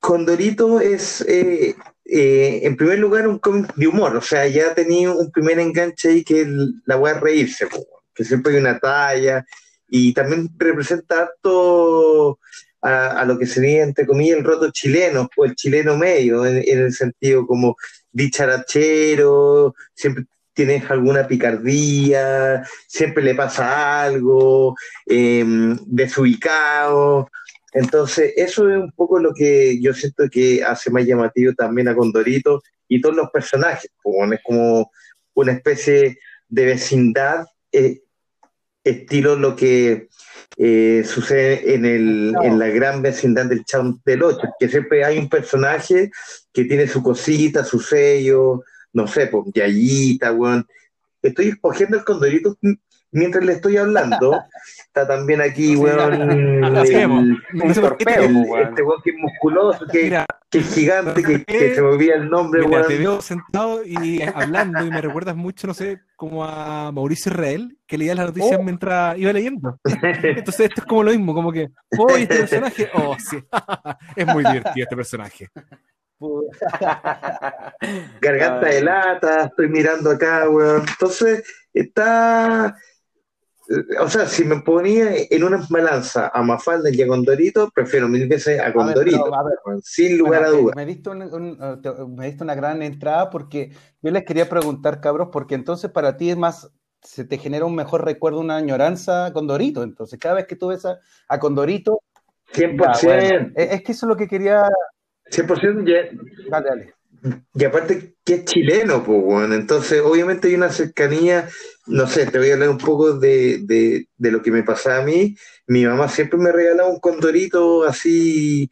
Condorito es, en primer lugar, un cómic de humor. O sea, ya tenía un primer enganche ahí que la voy a reírse, que siempre hay una talla. Y también representa harto a lo que sería, entre comillas, el roto chileno, o el chileno medio, en el sentido como dicharachero, siempre tienes alguna picardía, siempre le pasa algo, desubicado. Entonces, eso es un poco lo que yo siento que hace más llamativo también a Condorito y todos los personajes. Es como una especie de vecindad, estilo lo que sucede en la gran vecindad del Chavo del Ocho, que siempre hay un personaje que tiene su cosita, su sello, no sé, pues, Yayita, weón. Estoy escogiendo el Condorito mientras le estoy hablando. Está también aquí, weón, un torpeo, weón. Este weón que es musculoso, que es gigante, que se me olvida el nombre, weón. Te veo sentado y hablando y me recuerdas mucho, no sé, como a Mauricio Israel, que leía las noticias mientras iba leyendo. Entonces esto es como lo mismo, como que, oye, este personaje, oh, sí, es muy divertido este personaje. Garganta de lata, estoy mirando acá, weón. Entonces, está... O sea, si me ponía en una balanza a Mafalda y a Condorito, prefiero mil veces a Condorito, sin lugar a dudas. Me diste una gran entrada porque yo les quería preguntar, cabros, porque entonces para ti es más... Se te genera un mejor recuerdo, una añoranza a Condorito. Entonces, cada vez que tú ves a Condorito... 100%. Bueno, es que eso es lo que quería... 100% ya. Dale, dale. Y aparte que es chileno, pues, bueno. Entonces obviamente hay una cercanía, no sé, te voy a hablar un poco de lo que me pasaba a mí. Mi mamá siempre me regalaba un Condorito así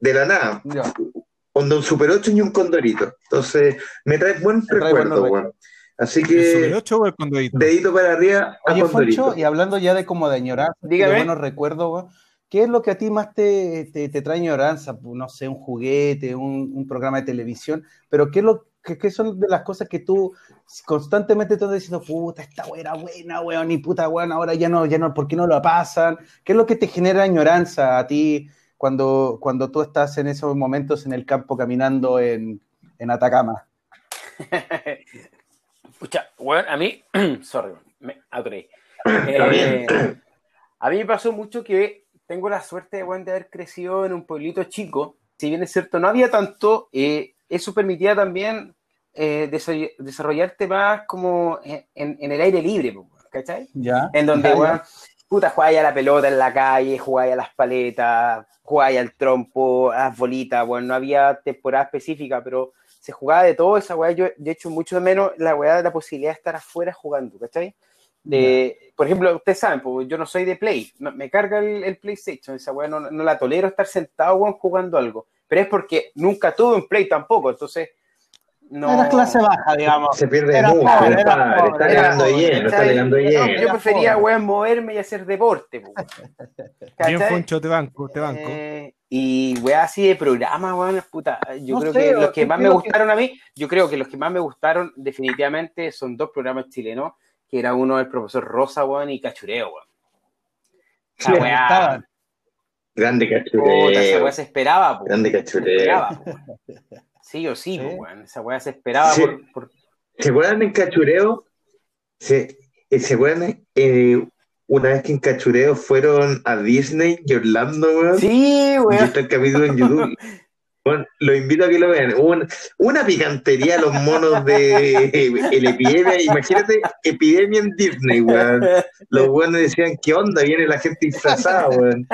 de la nada, onda un Super 8 y un Condorito. Entonces me trae buen recuerdo, bueno. Así que ¿el Super 8 o el Condorito? Dedito para arriba a Condorito. Foncho, y hablando ya de como de añorar, dígame, de buenos recuerdos, ¿qué es lo que a ti más te trae añoranza? No sé, un juguete, un programa de televisión, pero ¿qué son de las cosas que tú constantemente estás diciendo, puta, esta wea era buena, weón, ni puta, weón, ahora ya no, ¿por qué no la pasan? ¿Qué es lo que te genera añoranza a ti cuando tú estás en esos momentos en el campo caminando en Atacama? Pucha, weón, a mí, sorry, me atoré. A mí me pasó mucho que tengo la suerte, weón, de haber crecido en un pueblito chico. Si bien es cierto, no había tanto, eso permitía también desarrollarte más como en el aire libre, ¿cachai? Ya. En donde, weón, puta, jugaba a la pelota en la calle, jugaba a las paletas, jugaba al trompo, a las bolitas, weón. No había temporada específica, pero se jugaba de todo esa weá. Yo, de hecho, mucho menos la weá de la posibilidad de estar afuera jugando, ¿cachai? Por ejemplo, ustedes saben, pues, yo no soy de Play, me carga el PlayStation, esa weá no la tolero estar sentado, weón, jugando algo, pero es porque nunca tuve un Play tampoco, entonces no... Era clase baja, digamos. Se pierde mucho, está llegando lleno. Yo prefería, weón, moverme y hacer deporte, weón. Bien, Poncho, te banco. Y weá así de programa, weón, puta, yo creo que los que más me gustaron definitivamente son dos programas chilenos, que era uno del profesor Rosa, weón, y Cachureo, weón. Sí, weón. Grande Cachureo. Puta, esa weá se esperaba, weón. Grande Cachureo. Sí o sí, weón. Esa weá se esperaba. Sí. ¿Se acuerdan en Cachureo? ¿Se acuerdan una vez que en Cachureo fueron a Disney y Orlando, weón? Sí, weón. Y está el capítulo en YouTube. Bueno, lo invito a que lo vean. Una picantería a los monos de el Epidemia. Imagínate, Epidemia en Disney, weón. Los buenos decían, ¿qué onda? Viene la gente disfrazada, weón.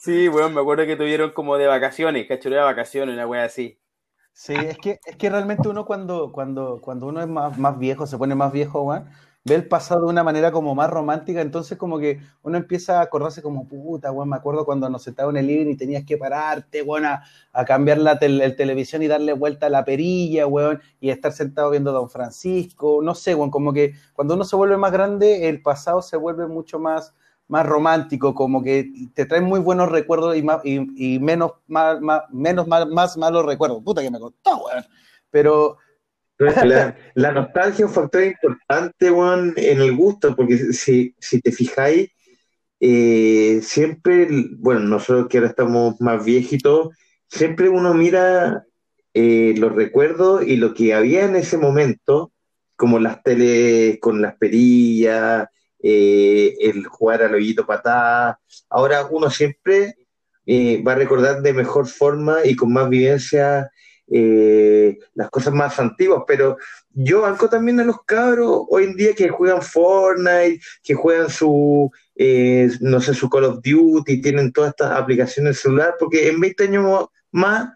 Sí, weón, me acuerdo que tuvieron como de vacaciones, Cachureo de vacaciones, una weá así. Sí, es que realmente uno cuando uno es más viejo, se pone más viejo, weón, ve el pasado de una manera como más romántica, entonces como que uno empieza a acordarse como, puta, weón, me acuerdo cuando nos sentaban en el living y tenías que pararte, weón, a cambiar el televisión y darle vuelta a la perilla, weón, y estar sentado viendo a Don Francisco, no sé, weón, como que cuando uno se vuelve más grande, el pasado se vuelve mucho más romántico, como que te trae muy buenos recuerdos y menos malos recuerdos. Puta que me costó, weón, pero... La nostalgia es un factor importante, weón, en el gusto, porque si te fijáis, siempre, bueno, nosotros que ahora estamos más viejitos, siempre uno mira los recuerdos y lo que había en ese momento, como las teles con las perillas, el jugar al hoyito patá. Ahora uno siempre va a recordar de mejor forma y con más vivencia las cosas más antiguas, pero yo banco también a los cabros hoy en día que juegan Fortnite, que juegan su no sé, su Call of Duty, tienen todas estas aplicaciones celular, porque en 20 años más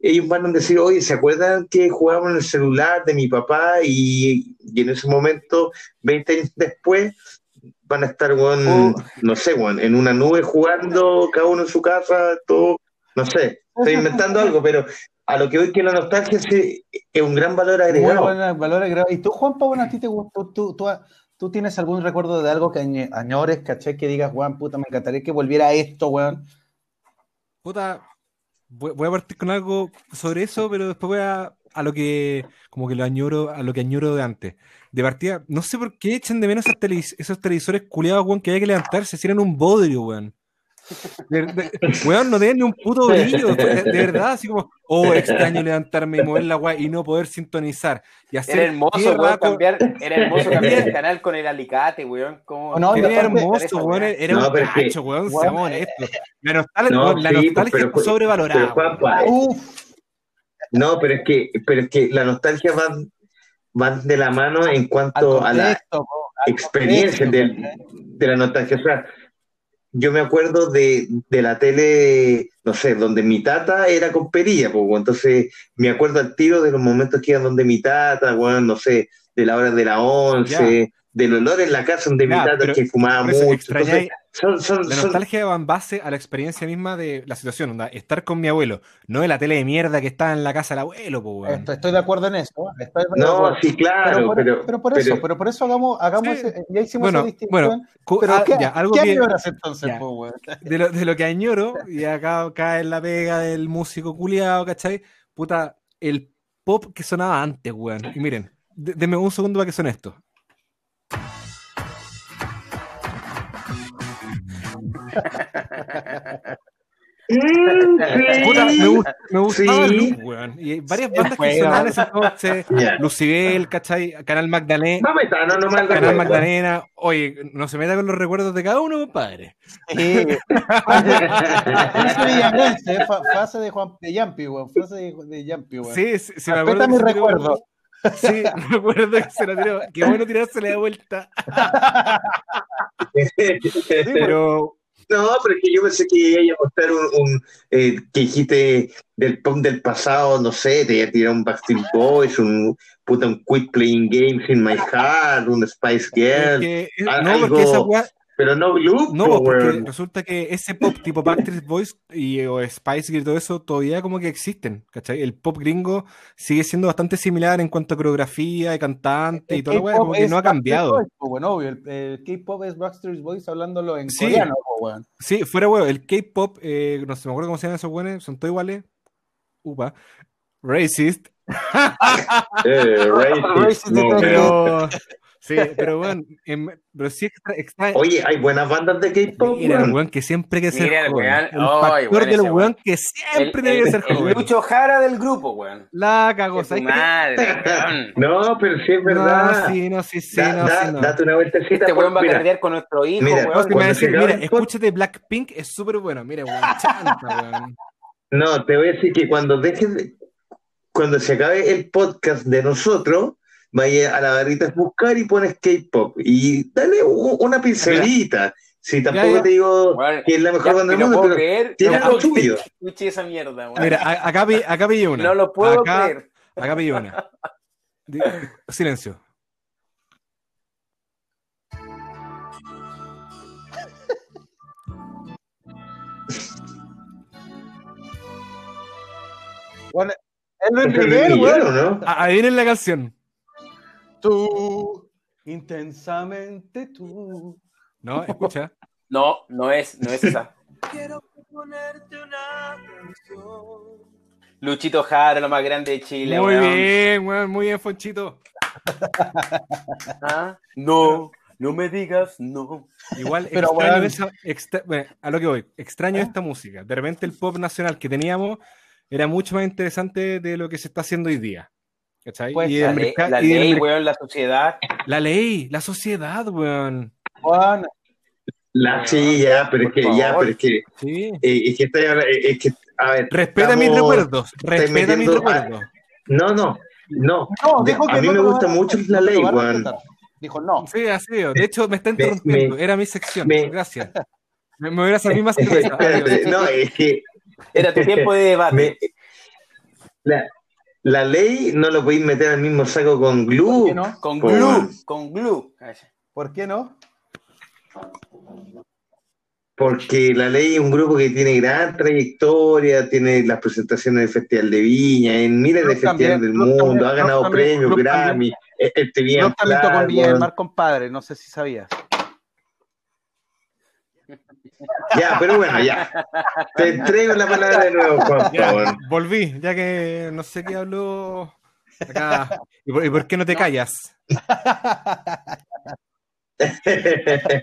ellos van a decir, oye, ¿se acuerdan que jugábamos en el celular de mi papá? Y en ese momento, 20 años después, van a estar, bueno, no sé, bueno, en una nube jugando, cada uno en su casa, todo, no sé, estoy inventando algo, pero a lo que hoy que la nostalgia es un gran valor agregado. ¿Y tú, Juan Pablo, a ti te gustó? ¿Tú tienes algún recuerdo de algo que añores, caché, que digas, weón, puta, me encantaría que volviera a esto, weón? Puta, voy a partir con algo sobre eso, pero después voy a lo que, como que lo añoro, a lo que añoro de antes. De partida, no sé por qué echan de menos esos televisores culiados, weón, que había que levantarse, si eran un bodrio, weón. Weón, no tienen ni un puto brillo, de verdad, así como, oh, extraño levantarme y mover la weá y no poder sintonizar. Y hacer era hermoso, weón, cambiar el canal con el alicate, weón. Era hermoso, weón, era un cacho, weón, seamos honestos. La nostalgia está sobrevalorada. No, pero es que la nostalgia va de la mano en cuanto a la experiencia de la nostalgia. O sea, yo me acuerdo de la tele, no sé, donde mi tata era con perilla, pues, entonces me acuerdo al tiro de los momentos que iban donde mi tata, bueno, no sé, de la hora de la 11, ya, del olor en la casa donde mi tata que fumaba mucho. Entonces, la nostalgia va en base a la experiencia misma de la situación, onda, estar con mi abuelo, no de la tele de mierda que está en la casa del abuelo, pues, bueno. Estoy de acuerdo en eso. Sí, claro. Pero por eso hagamos ese, ya hicimos esa distinción. ¿Qué añoras entonces, pues, bueno? De lo que añoro, y acá cae en la pega del músico culiado, ¿cachai? Puta, el pop que sonaba antes, weón. Y miren, denme un segundo para que suene esto. Puta, me gustaba Luz, weón. Y varias bandas que sonaban esas noches, Lucibel, ¿cachai? Canal Magdalena, Canal Magdalena. Oye, no se meta con los recuerdos de cada uno, compadre. Frase de Juan de Yampi, weón. Sí, se me acuerda mi recuerdo. Sí, recuerdo que se la tiró. Qué bueno tirársela de vuelta. Pero no, pero es que yo pensé que iba a mostrar un que dijiste del punk del pasado, no sé, te iba a tirar un Backstreet Boys, un Quit Playing Games in My Heart, un Spice Girl, es que, porque esa weá, pero no Blue. No, porque resulta que ese pop tipo Backstreet Boys o Spice Girl, todo eso todavía como que existen, ¿cachai? El pop gringo sigue siendo bastante similar en cuanto a coreografía y cantante y todo, weón, como que no ha cambiado. Bueno, obvio, el K-pop es Backstreet Boys hablándolo en coreano, weón. Sí, fuera weón, el K-pop, no sé, me acuerdo cómo se llaman esos weones, son todos iguales. Upa, racist. Racist, no, pero... Sí, pero bueno, pero sí extraña. Oye, hay buenas bandas de K-pop. Mira, el weón que siempre que ser el joven. El factor del weón que siempre debe ser joven. El Lucho Jara del grupo, weón. La cagó. Madre, weón. No, pero sí es verdad. No. Date una vueltecita. Este weón va a carretear con nuestro hijo, weón. Mira, escúchate, Blackpink es súper bueno. Mira, weón, chanta, weón. No, te voy a decir que cuando se acabe el podcast de nosotros, vaya a la barrita a buscar y pones K-pop y dale una pincelita. Si tampoco te digo que es la mejor banda del mundo, pero tiene algo tuyo. Escuché esa mierda. Mira, acá pillé una. No lo puedo creer. Acá pillé una. Silencio. Bueno, es lo primero, bueno, ¿no? Adivinen la canción. Tú, intensamente tú. No, escucha. No es esa. Quiero ponerte una canción. Luchito Jara, lo más grande de Chile. Muy weón. Bien, weón, muy bien, Fonchito. ¿Ah? No me digas no. Igual, pero extraño a lo que voy, extraño esta música. De repente el pop nacional que teníamos era mucho más interesante de lo que se está haciendo hoy día. Pues, y la ley, weón, la sociedad. La ley, la sociedad, weón. Respeta mis recuerdos. No, dijo que a mí me gusta mucho la ley, weón. Dijo no. Sí, así, de hecho me está interrumpiendo. Era mi sección, gracias. Me hubiera salido más que no, es que era tu tiempo de debate. La ley no lo podéis meter al mismo saco con glue. ¿Por qué no? Con glue. ¿Por qué no? Porque La Ley es un grupo que tiene gran trayectoria, tiene las presentaciones del Festival de Viña, en miles de festivales del mundo, ha ganado premios, Grammy, el TVN. También tocó en Viña del Mar, compadre, no sé si sabías. Ya, pero bueno, ya. Te entrego la palabra de nuevo, Juan, ya, por favor. Volví, ya que no sé qué habló acá. ¿Y por qué no te callas?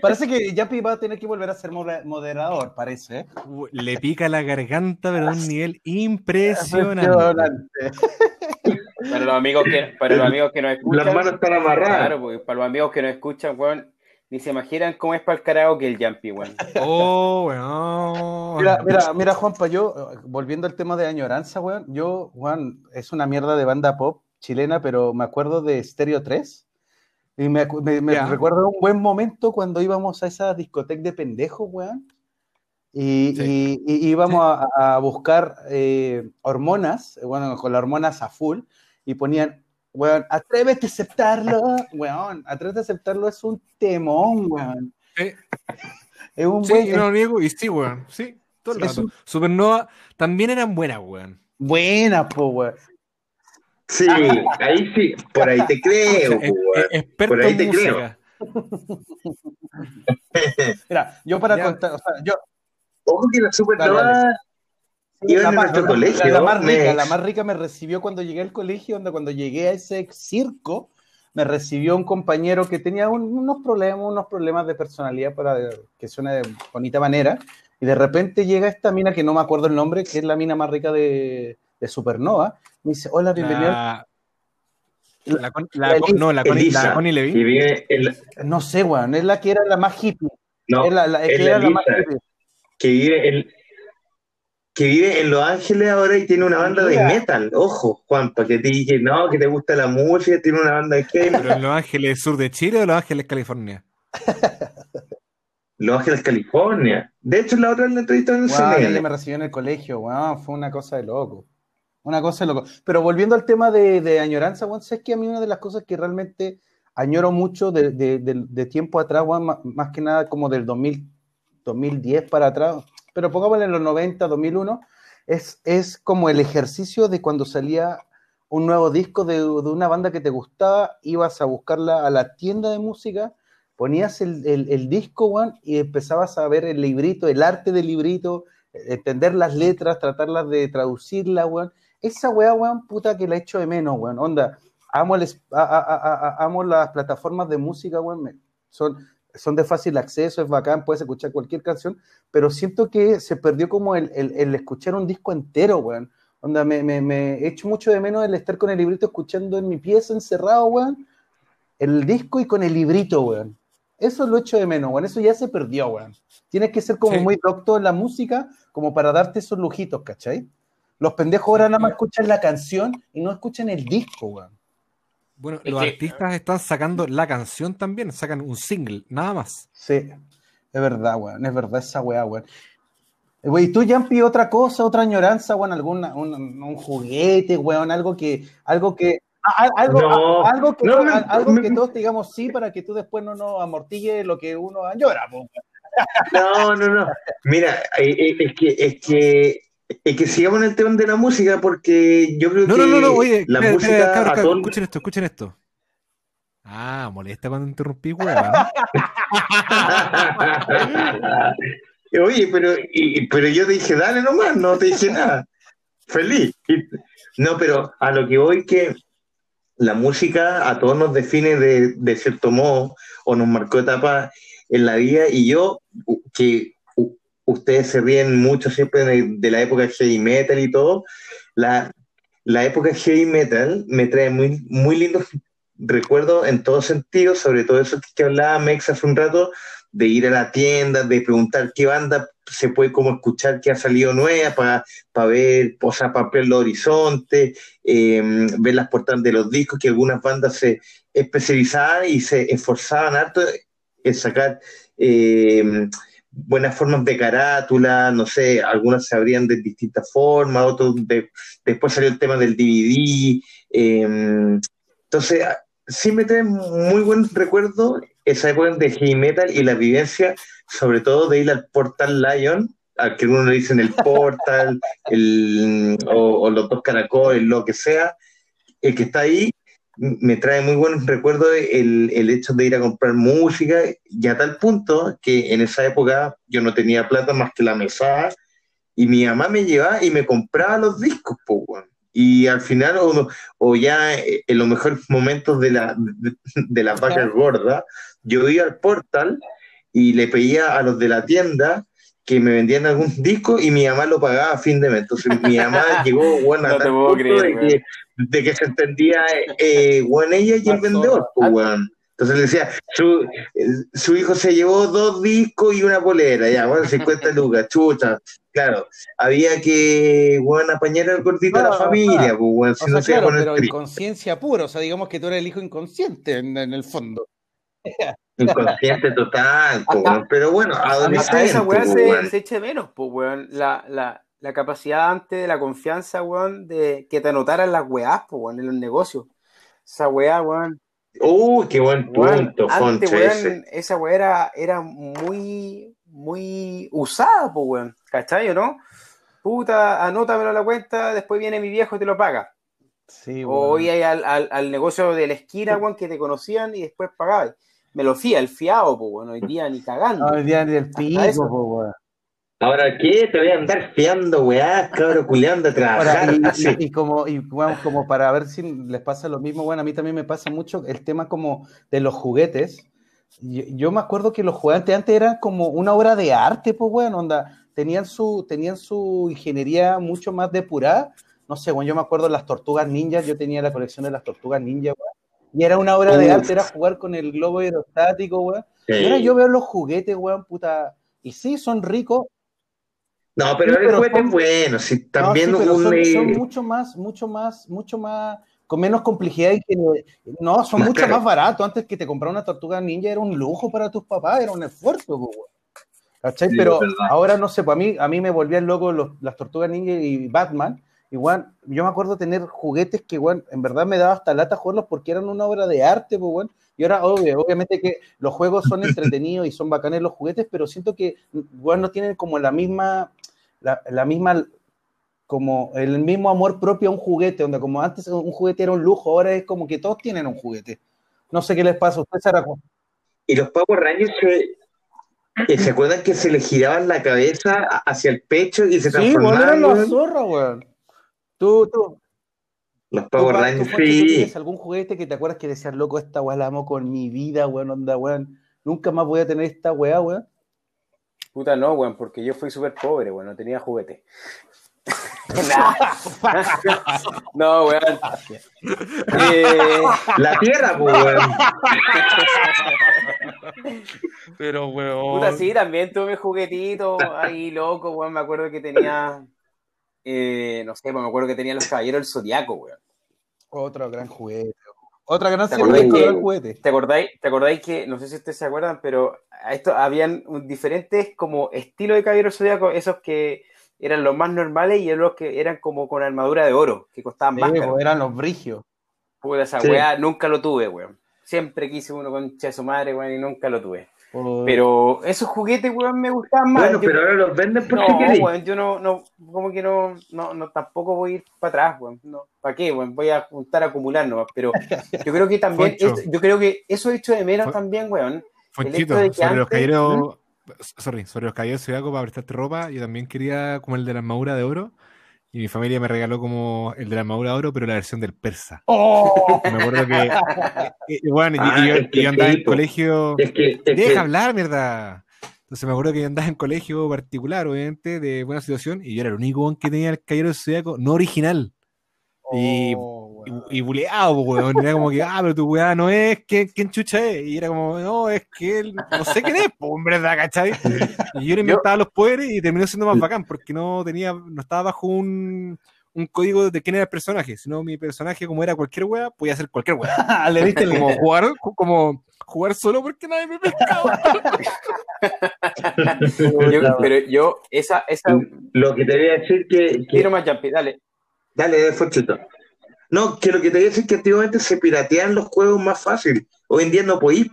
Parece que Yapi va a tener que volver a ser moderador, parece. Le pica la garganta, pero a un nivel impresionante. Para los amigos que no escuchan. Las manos están amarradas. Claro, porque para los amigos que no escuchan, bueno, ni se imaginan cómo es para el karaoke el Yampi, weón. Oh, weón. Mira, Juanpa, yo, volviendo al tema de añoranza, weón, es una mierda de banda pop chilena, pero me acuerdo de Stereo 3. Y me recuerdo un buen momento cuando íbamos a esa discoteca de pendejos, weón. Y íbamos a buscar hormonas, bueno, con las hormonas a full, y ponían... Weón, atrévete a aceptarlo, weón. Atrévete a aceptarlo es un temón, weón. Es un buen... Sí, yo no lo niego, y sí, weón. Sí, todo el rato. Supernova también eran buenas, weón. Buenas, po, weón. Sí, ahí sí. Por ahí te creo, weón. Experto en música. Mira, yo para contar... O sea, yo... Ojo que la Supernova... La más rica me recibió cuando llegué al colegio, cuando llegué a ese circo, me recibió un compañero que tenía unos problemas de personalidad, para que suene de bonita manera, y de repente llega esta mina que no me acuerdo el nombre, que es la mina más rica de Supernova, me dice, hola, bienvenido. La Connie Levy. No sé, weón, es la que era la más hippie. No, que vive en Los Ángeles ahora y tiene una banda de metal. Ojo, Juanpa, que te dije, no, que te gusta la música, tiene una banda de metal. ¿Pero en Los Ángeles sur de Chile o Los Ángeles, California? Los Ángeles, California. De hecho, la otra la entrevista en el CNL. Me recibió en el colegio, wow, fue una cosa de loco. Una cosa de loco. Pero volviendo al tema de añoranza, Juan, es que a mí una de las cosas que realmente añoro mucho de tiempo atrás, Juan, más que nada como del 2010 para atrás, pero pongámosle en los 90, 2001, es como el ejercicio de cuando salía un nuevo disco de una banda que te gustaba, ibas a buscarla a la tienda de música, ponías el disco, Juan, y empezabas a ver el librito, el arte del librito, entender las letras, tratarlas de traducirla, Juan. Esa weá, Juan, puta que la echo de menos, Juan. Onda, amo las plataformas de música, Juan. Son de fácil acceso, es bacán, puedes escuchar cualquier canción, pero siento que se perdió como el escuchar un disco entero, weón. Onda, me echo mucho de menos el estar con el librito escuchando en mi pieza encerrado, weón, el disco y con el librito, weón. Eso lo echo de menos, weón, eso ya se perdió, weón. Tienes que ser como muy doctor en la música como para darte esos lujitos, ¿cachai? Los pendejos ahora nada más escuchan la canción y no escuchan el disco, weón. Bueno, los artistas están sacando la canción también, sacan un single, nada más. Sí, es verdad, weón, es verdad esa weá, weón. ¿Y tú, Yampi, otra cosa, otra añoranza, weón, un juguete, weón, algo que todos digamos sí, para que tú después no nos amortille lo que uno añora, weón? No. Mira, es que sigamos en el tema de la música, porque yo creo oye, la música... Cabrón, escuchen esto. Ah, molesta cuando interrumpí, hueva. Oye, pero yo te dije, dale nomás, no te dije nada. Feliz. No, pero a lo que voy, que la música a todos nos define de cierto modo, o nos marcó etapas en la vida, y yo, que... Ustedes se ríen mucho siempre de la época heavy metal y todo. La época heavy metal me trae muy, muy lindos recuerdos en todos sentidos, sobre todo eso que hablaba Mex hace un rato, de ir a la tienda, de preguntar qué banda se puede como escuchar que ha salido nueva para ver, o sea, para ver los horizontes, ver las portadas de los discos, que algunas bandas se especializaban y se esforzaban harto en sacar... buenas formas de carátula, no sé, algunas se abrían de distintas formas, otros después salió el tema del DVD, entonces sí me trae muy buen recuerdo esa época de heavy metal y la vivencia, sobre todo de ir al Portal Lion, al que uno le dicen el Portal, o los dos caracoles, lo que sea, el que está ahí, me trae muy buenos recuerdos el hecho de ir a comprar música, y a tal punto que en esa época yo no tenía plata más que la mesada, y mi mamá me llevaba y me compraba los discos, pues, bueno. Y al final, o ya en los mejores momentos de la vaca gorda, yo iba al Portal y le pedía a los de la tienda que me vendían algún disco y mi mamá lo pagaba a fin de mes. Entonces mi mamá llegó, bueno, no a tal punto de que se entendía, bueno, ella y el vendedor, pues, bueno. Entonces le decía, su hijo se llevó 2 discos y una polera, ya, bueno, 50 lucas, chucha. Claro, había que, bueno, apañar al gordito de la familia, pues, bueno, si no se iba a poner triste. Inconsciencia pura, o sea, digamos que tú eres el hijo inconsciente en el fondo. Inconsciente total, pues, bueno, pero bueno, adolescente. Esa weá se echa menos, pues, weón, la capacidad antes de la confianza, weón, de que te anotaran las weás, pues, weón, en los negocios. Esa weá, weón. ¡Uy, qué buen punto, Foncho! Esa weá era muy, muy usada, pues, weón. ¿Cachai, o no? Puta, anótamelo a la cuenta, después viene mi viejo y te lo paga. Sí, weón. O iba al negocio de la esquina, weón, que te conocían y después pagabas. Me lo fía, el fiado, pues, weón. Hoy día ni cagando. Hoy día ni el pico, pues, weón. Ahora, ¿qué? Te voy a andar fiando, weá, cabrón, culeando a trabajar. Ahora, y como para ver si les pasa lo mismo, bueno, a mí también me pasa mucho el tema como de los juguetes. Yo me acuerdo que los juguetes antes eran como una obra de arte, pues, bueno, onda, tenían su ingeniería mucho más depurada. No sé, bueno, yo me acuerdo las Tortugas Ninjas, yo tenía la colección de las Tortugas Ninjas, weón, y era una obra de arte, era jugar con el globo aerostático, weón. Sí. Y ahora yo veo los juguetes, weón, puta, y sí, son ricos. No, pero el juguete es bueno, si también no, sí, son mucho más, con menos complejidad y no, son más mucho caro. Más barato. Antes que te comprar una Tortuga Ninja era un lujo para tus papás, era un esfuerzo, güey. ¿Cachai? Sí, pero ahora no sé, pues a mí me volvían loco las Tortugas Ninja y Batman. Igual, yo me acuerdo tener juguetes que, güey, en verdad me daba hasta lata jugarlos porque eran una obra de arte, pues, güey. Y ahora, obviamente que los juegos son entretenidos y son bacanes los juguetes, pero siento que, güey, no tienen como la misma, como el mismo amor propio a un juguete, donde como antes un juguete era un lujo, ahora es como que todos tienen un juguete. No sé qué les pasa a ustedes, Aragón. Y los Power Rangers se acuerdan que se les giraban la cabeza hacia el pecho y se transformaban. Sí, bueno, eran los zorros, weón. Tú. Los Power Rangers, sí. ¿Tienes algún juguete que te acuerdas que decías, loco, esta weá la amo con mi vida, weón, onda, weón? Nunca más voy a tener esta weá, weón. Puta, no, weón, porque yo fui súper pobre, weón, no tenía juguete. No, weón. La tierra, weón. Pero, weón. Puta, sí, también tuve juguetitos ahí, loco, weón. Me acuerdo que tenía, no sé, me acuerdo que tenía los Caballeros del Zodiaco, weón. Otro gran juguete. Otra gran juguete. ¿Te acordáis que, no sé si ustedes se acuerdan, pero a esto habían diferentes como estilos de Caballeros Zodiacos, esos que eran los más normales y los que eran como con armadura de oro, que costaban más caro. Eran los brigios. Puta, esa weá nunca lo tuve, weón. Siempre quise uno, concha de su madre, weón, y nunca lo tuve. Pero esos juguetes, weón, me gustaban más. Bueno, pero ahora los venden por si querés. No, weón, yo no, como que no, tampoco voy a ir para atrás, weón. No, ¿para qué, weón? Voy a juntar, a acumular nomás. Pero yo creo que también, yo creo que eso he hecho de menos también, weón. Fonchito, sobre los Caballeros, sobre los Caballeros del Zodiaco, para prestarte ropa, yo también quería como el de la armadura de oro. Y mi familia me regaló como el de la armadura de oro, pero la versión del persa. ¡Oh! Me acuerdo que... bueno, yo andaba en colegio... ¡Deja hablar, mierda! Entonces me acuerdo que yo andaba en colegio particular, obviamente, de buena situación, y yo era el único que tenía el Caballero del Zodiaco no original. Y buleado, weón. Era como que, pero tu weá no es, ¿quién chucha es? Y era como, no, es que él, no sé quién es, po, en verdad, ¿cachai? Y yo le inventaba los poderes y terminó siendo más bacán, porque no estaba bajo un código de quién era el personaje, sino mi personaje, como era cualquier weá, podía ser cualquier weá. Le diste como jugar solo porque nadie me pescaba. Pero yo, esa... Lo que te voy a decir que... Quiero más, Jampi, dale. Dale, Fochito. No, que lo que te voy a decir es que antiguamente se piratean los juegos más fácil. Hoy en día no podís,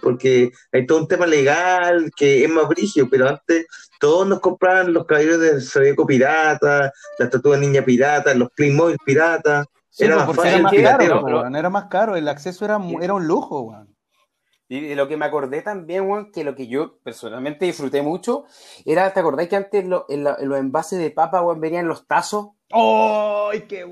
porque hay todo un tema legal que es más brígido, pero antes todos nos compraban los Caballeros del Zodiaco pirata, las Tortugas Ninjas pirata, los Playmobil pirata. Sí, era más fácil, era más caro, el acceso era un lujo, weón. Y lo que me acordé también, Juan, que lo que yo personalmente disfruté mucho era, ¿te acordás que antes en los envases de papa, Juan, venían los tazos? ¡Ay, qué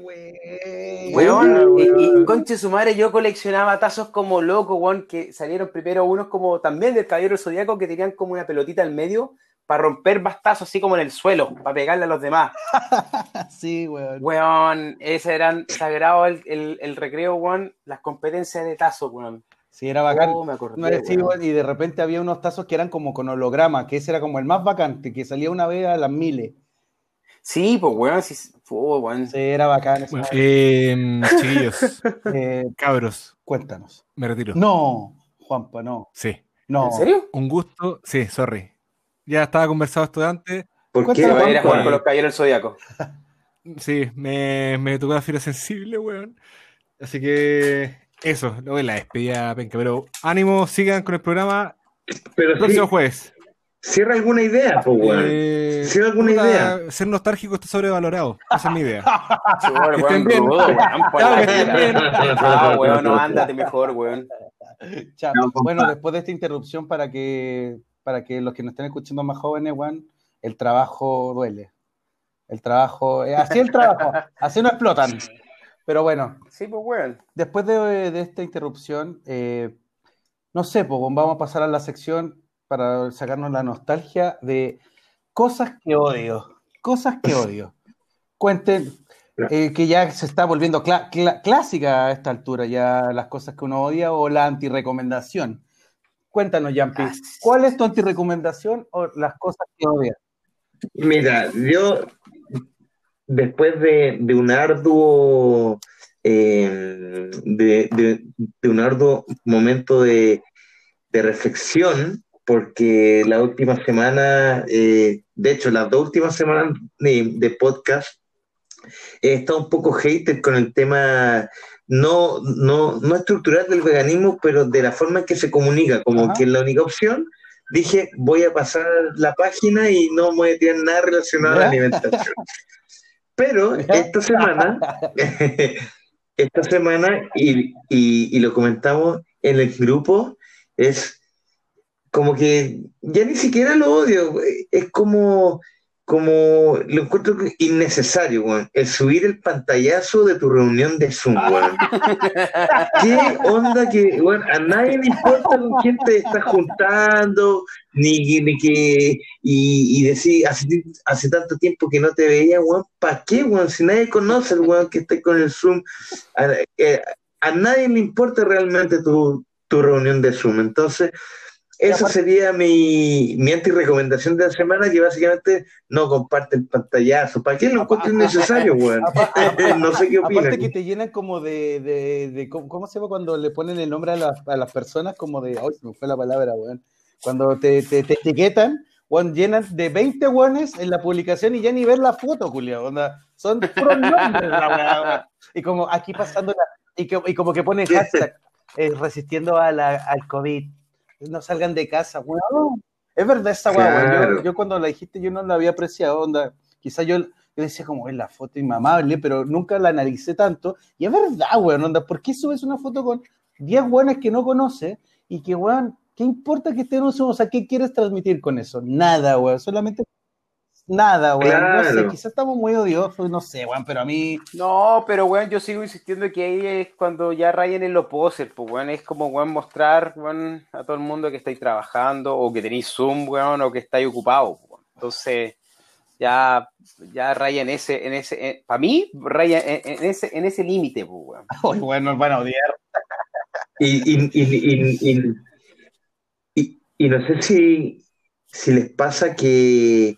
weón! Y conche su madre, yo coleccionaba tazos como loco, Juan, que salieron primero unos como también del Caballero Zodiaco, que tenían como una pelotita al medio para romper bastazos así como en el suelo, para pegarle a los demás. Sí, weón. Weón, ese era sagrado el recreo, Juan, las competencias de tazos, Juan. Sí, era bacán. Y de repente había unos tazos que eran como con holograma, que ese era como el más vacante, que salía una vez a las miles. Sí, pues, weón. Sí, bueno. Sí, era bacán. Bueno, chiquillos. Cabros. Cuéntanos. Me retiro. No, Juanpa, no. Sí. No. ¿En serio? Un gusto. Sí, sorry. Ya estaba conversado esto de antes. ¿Por qué? A ir a jugar con los Caballeros del Zodiaco. Sí, me tocó la fibra sensible, weón. Así que... Eso, lo de la despedida, penca, pero ánimo, sigan con el programa. Pero el próximo jueves. Cierra alguna idea, po, weón. Cierra alguna idea. Ser nostálgico está sobrevalorado. Esa es mi idea. Que estén bien. Chao, weón, no, ándate mejor, weón. Chao. Bueno, después de esta interrupción, para que los que nos estén escuchando más jóvenes, weón, el trabajo duele. El trabajo, así el trabajo, así no explotan. Pero bueno, sí, pues bueno. Después de esta interrupción, no sé, pues vamos a pasar a la sección para sacarnos la nostalgia de cosas que odio. Cosas que odio. Cuenten, que ya se está volviendo clásica a esta altura, ya las cosas que uno odia o la antirrecomendación. Cuéntanos, Yampi, ¿cuál es tu antirrecomendación o las cosas que odias? Mira, yo... Después de un arduo de un arduo momento de reflexión, porque la última semana, de hecho las dos últimas semanas de podcast, he estado un poco hater con el tema no estructural del veganismo, pero de la forma en que se comunica, como que es la única opción. Dije, voy a pasar la página y no voy a tener nada relacionado a la alimentación. Pero esta semana y lo comentamos en el grupo, es como que ya ni siquiera lo odio, es como lo encuentro innecesario, güey, el subir el pantallazo de tu reunión de Zoom, güey. Qué onda que, güey, a nadie le importa con quién te estás juntando, ni que y decir hace tanto tiempo que no te veía, güey, ¿para qué, güey? Si nadie conoce el güey que esté con el Zoom, a nadie le importa realmente tu reunión de Zoom. Entonces esa sería mi anti-recomendación de la semana, que básicamente no comparte el pantallazo. ¿Para qué lo encuentro innecesario, weón? No sé qué opinan. Aparte que te llenan como de ¿cómo se llama cuando le ponen el nombre a las personas? Como de... Ay, se me fue la palabra, weón. Cuando te etiquetan, weón, llenan de 20 weones en la publicación y ya ni ver la foto, culiao. Son puros nombres, weón. Y como aquí pasándola... Y como que pone hashtag resistiendo al COVID. No salgan de casa, weón. Es verdad esa, claro. Weón. Yo cuando la dijiste, yo no la había apreciado, onda. Quizás yo decía como, es la foto inmamable, pero nunca la analicé tanto. Y es verdad, weón, onda. ¿Por qué subes una foto con 10 weones que no conoces? Y que, weón, ¿qué importa que estén en un Zoom? O sea, ¿qué quieres transmitir con eso? Nada, weón. Solamente nada, weón. Claro. No sé, quizás estamos muy odiosos, no sé, weón, pero a mí... No, pero, weón, yo sigo insistiendo que ahí es cuando ya rayen en los posers, pues, weón, es como, weón, mostrar, weón, a todo el mundo que estáis trabajando, o que tenéis Zoom, weón, o que estáis ocupados, weón. Entonces, ya rayen en ese para mí, rayen en ese límite, pues, weón. Ay, weón, nos van a odiar. Y no sé si les pasa que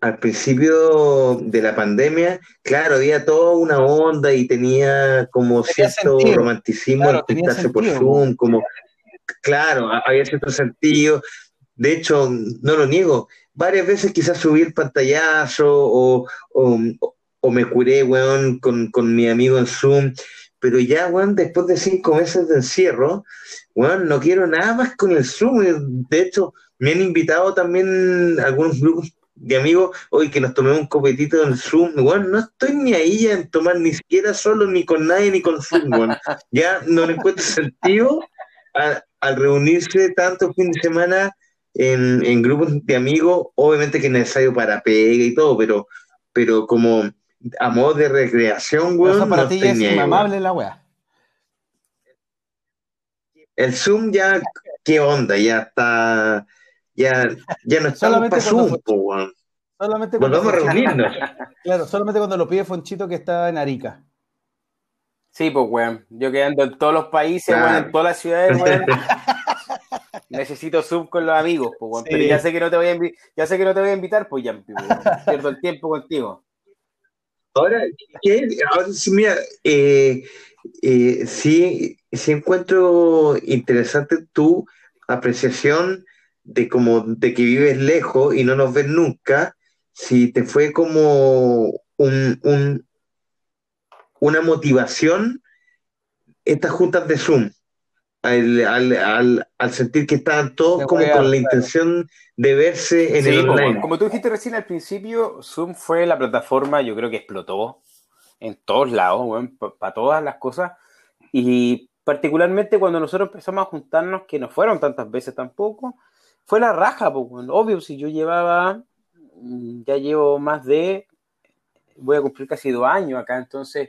al principio de la pandemia, claro, había toda una onda y tenía como cierto romanticismo, claro, pintarse por Zoom, como, claro, había cierto sentido. De hecho, no lo niego, varias veces quizás subí el pantallazo o o me curé, weón, con mi amigo en Zoom, pero ya, weón, después de 5 meses de encierro, weón, no quiero nada más con el Zoom. De hecho, me han invitado también algunos grupos de amigos, hoy que nos tomemos un copetito en Zoom, weón, no estoy ni ahí ya en tomar ni siquiera solo, ni con nadie, ni con Zoom, weón. Ya no le encuentro sentido al reunirse tanto fin de semana en grupos de amigos, obviamente que es necesario para pega y todo, pero como a modo de recreación, weón, o sea, para no ti es inmamable la weá. El Zoom ya, qué onda, ya está, ya no está para Zoom, weón. Solamente cuando volvamos a reunirnos. Claro, solamente cuando lo pide Fonchito, que está en Arica. Sí, pues, weón, yo quedando en todos los países, claro, weón, en todas las ciudades, weón. Necesito Zoom con los amigos, pues, weón. Sí. Pero ya sé que no te voy a invitar, pues, ya, pierdo el tiempo contigo. Ahora, sí, mira, sí encuentro interesante tu apreciación de como de que vives lejos y no nos ves nunca, si te fue como una motivación estas juntas de Zoom, al sentir que estaban todos como con la intención de verse en el online. Como tú dijiste recién al principio, Zoom fue la plataforma, yo creo que explotó en todos lados, bueno, para todas las cosas, y particularmente cuando nosotros empezamos a juntarnos, que no fueron tantas veces tampoco, fue la raja, pues, bueno, obvio, si yo llevo más de, voy a cumplir casi 2 años acá, entonces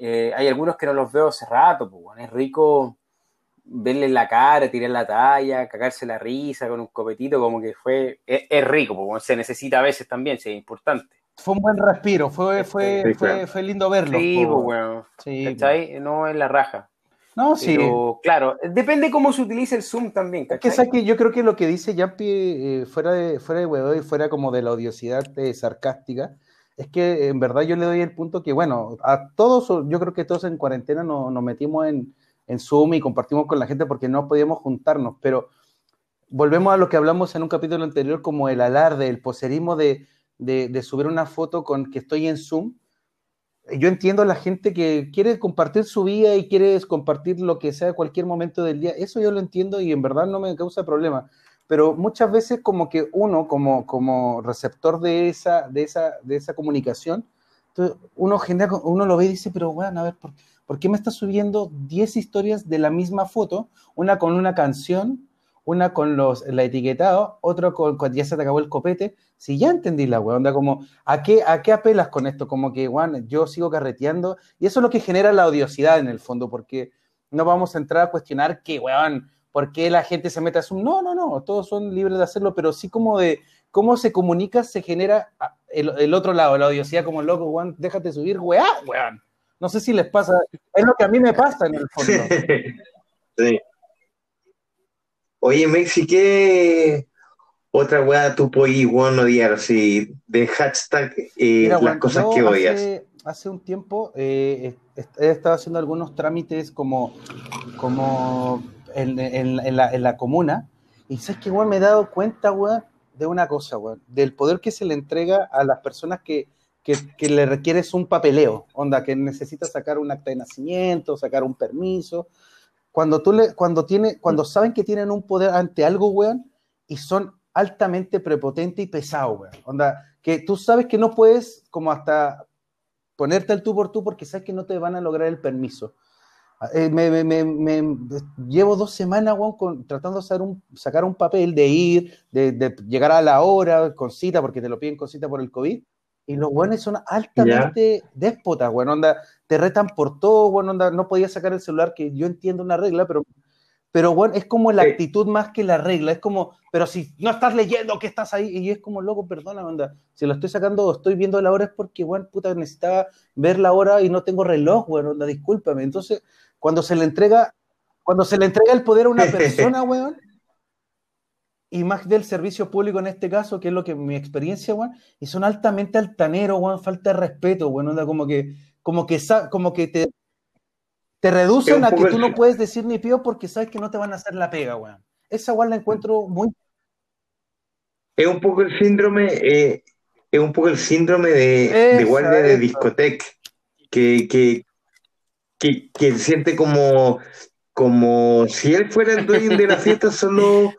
hay algunos que no los veo hace rato, pues, bueno, es rico verle la cara, tirar la talla, cagarse la risa con un copetito, como que fue... Es rico, porque se necesita a veces también, sí, es importante. Fue un buen respiro, fue lindo verlo. Sí, pues, bueno, sí, ¿cachai? Bueno. No es la raja. No, sí. Pero, claro, depende cómo se utilice el Zoom también, ¿cachai? Es que yo creo que lo que dice Yampi, fuera de huevo y fuera como de la odiosidad sarcástica, es que en verdad yo le doy el punto que, bueno, a todos, yo creo que todos en cuarentena nos metimos en Zoom y compartimos con la gente porque no podíamos juntarnos, pero volvemos a lo que hablamos en un capítulo anterior, como el alarde, el poserismo de subir una foto con que estoy en Zoom. Yo entiendo a la gente que quiere compartir su vida y quiere compartir lo que sea a cualquier momento del día, eso yo lo entiendo y en verdad no me causa problema, pero muchas veces como que uno como receptor de esa comunicación, entonces uno lo ve y dice, pero bueno, a ver, ¿por qué me está subiendo 10 historias de la misma foto? Una con una canción, una con la etiquetada, otra con ya se te acabó el copete. Si ya entendí la wea, onda como, ¿a qué apelas con esto? Como que, Juan, yo sigo carreteando. Y eso es lo que genera la odiosidad en el fondo, porque no vamos a entrar a cuestionar que, weón, ¿por qué la gente se mete a Zoom? No, todos son libres de hacerlo, pero sí como de cómo se comunica, se genera el otro lado, la odiosidad, como loco, Juan, déjate subir, weón. No sé si les pasa, es lo que a mí me pasa en el fondo. Sí. Oye, Mexi, ¿qué otra weá tú podís, weón, odiar así, de hashtag mira, las cosas que odias? Hace un tiempo he estado haciendo algunos trámites como en la comuna, y sabes que, weón, me he dado cuenta, weón, de una cosa, weón, del poder que se le entrega a las personas que le requieres un papeleo, onda, que necesitas sacar un acta de nacimiento, sacar un permiso, cuando saben que tienen un poder ante algo, weón, y son altamente prepotentes y pesados, weón, onda, que tú sabes que no puedes como hasta ponerte el tú por tú porque sabes que no te van a lograr el permiso. Me llevo 2 semanas, weón, tratando de sacar un papel, de ir, de llegar a la hora, con cita, porque te lo piden con cita por el COVID, y los weones son altamente déspotas, weón, onda, te retan por todo, weón, onda, no podías sacar el celular, que yo entiendo una regla, pero weón, es como la actitud más que la regla, es como, pero si no estás leyendo que estás ahí, y es como, loco, perdona, onda, si lo estoy sacando o estoy viendo la hora es porque, weón, puta, necesitaba ver la hora y no tengo reloj, weón, onda, discúlpame. Entonces, cuando se le entrega el poder a una persona, weón, y más del servicio público en este caso, que es lo que mi experiencia, weón, y son altamente altaneros, weón, falta de respeto, weón, onda, como que te reducen a que tú no puedes decir ni pío porque sabes que no te van a hacer la pega, weón. Esa, weón, la encuentro muy... Es un poco el síndrome es un poco el síndrome de guardia de discoteca, que siente como si él fuera el dueño de la fiesta solo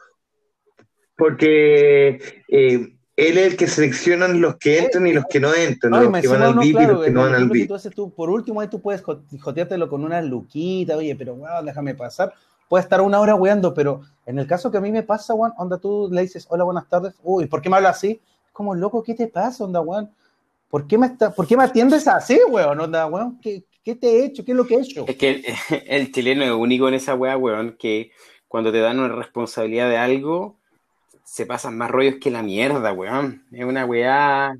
porque él es el que seleccionan los que entran y los que no entran, ay, los que van al VIP y los que no van al VIP. Por último, ahí tú puedes joteártelo con una luquita, oye, pero wow, déjame pasar. Puede estar una hora weando, pero en el caso que a mí me pasa, Juan, onda, tú le dices, hola, buenas tardes, uy, ¿por qué me hablas así? Es como, loco, ¿qué te pasa, onda, Juan? ¿Por qué me atiendes así, weón? Onda, weón, ¿qué te he hecho? ¿Qué es lo que he hecho? Es que el chileno es único en esa wea, weón, que cuando te dan una responsabilidad de algo, se pasan más rollos que la mierda, weón. Es una weá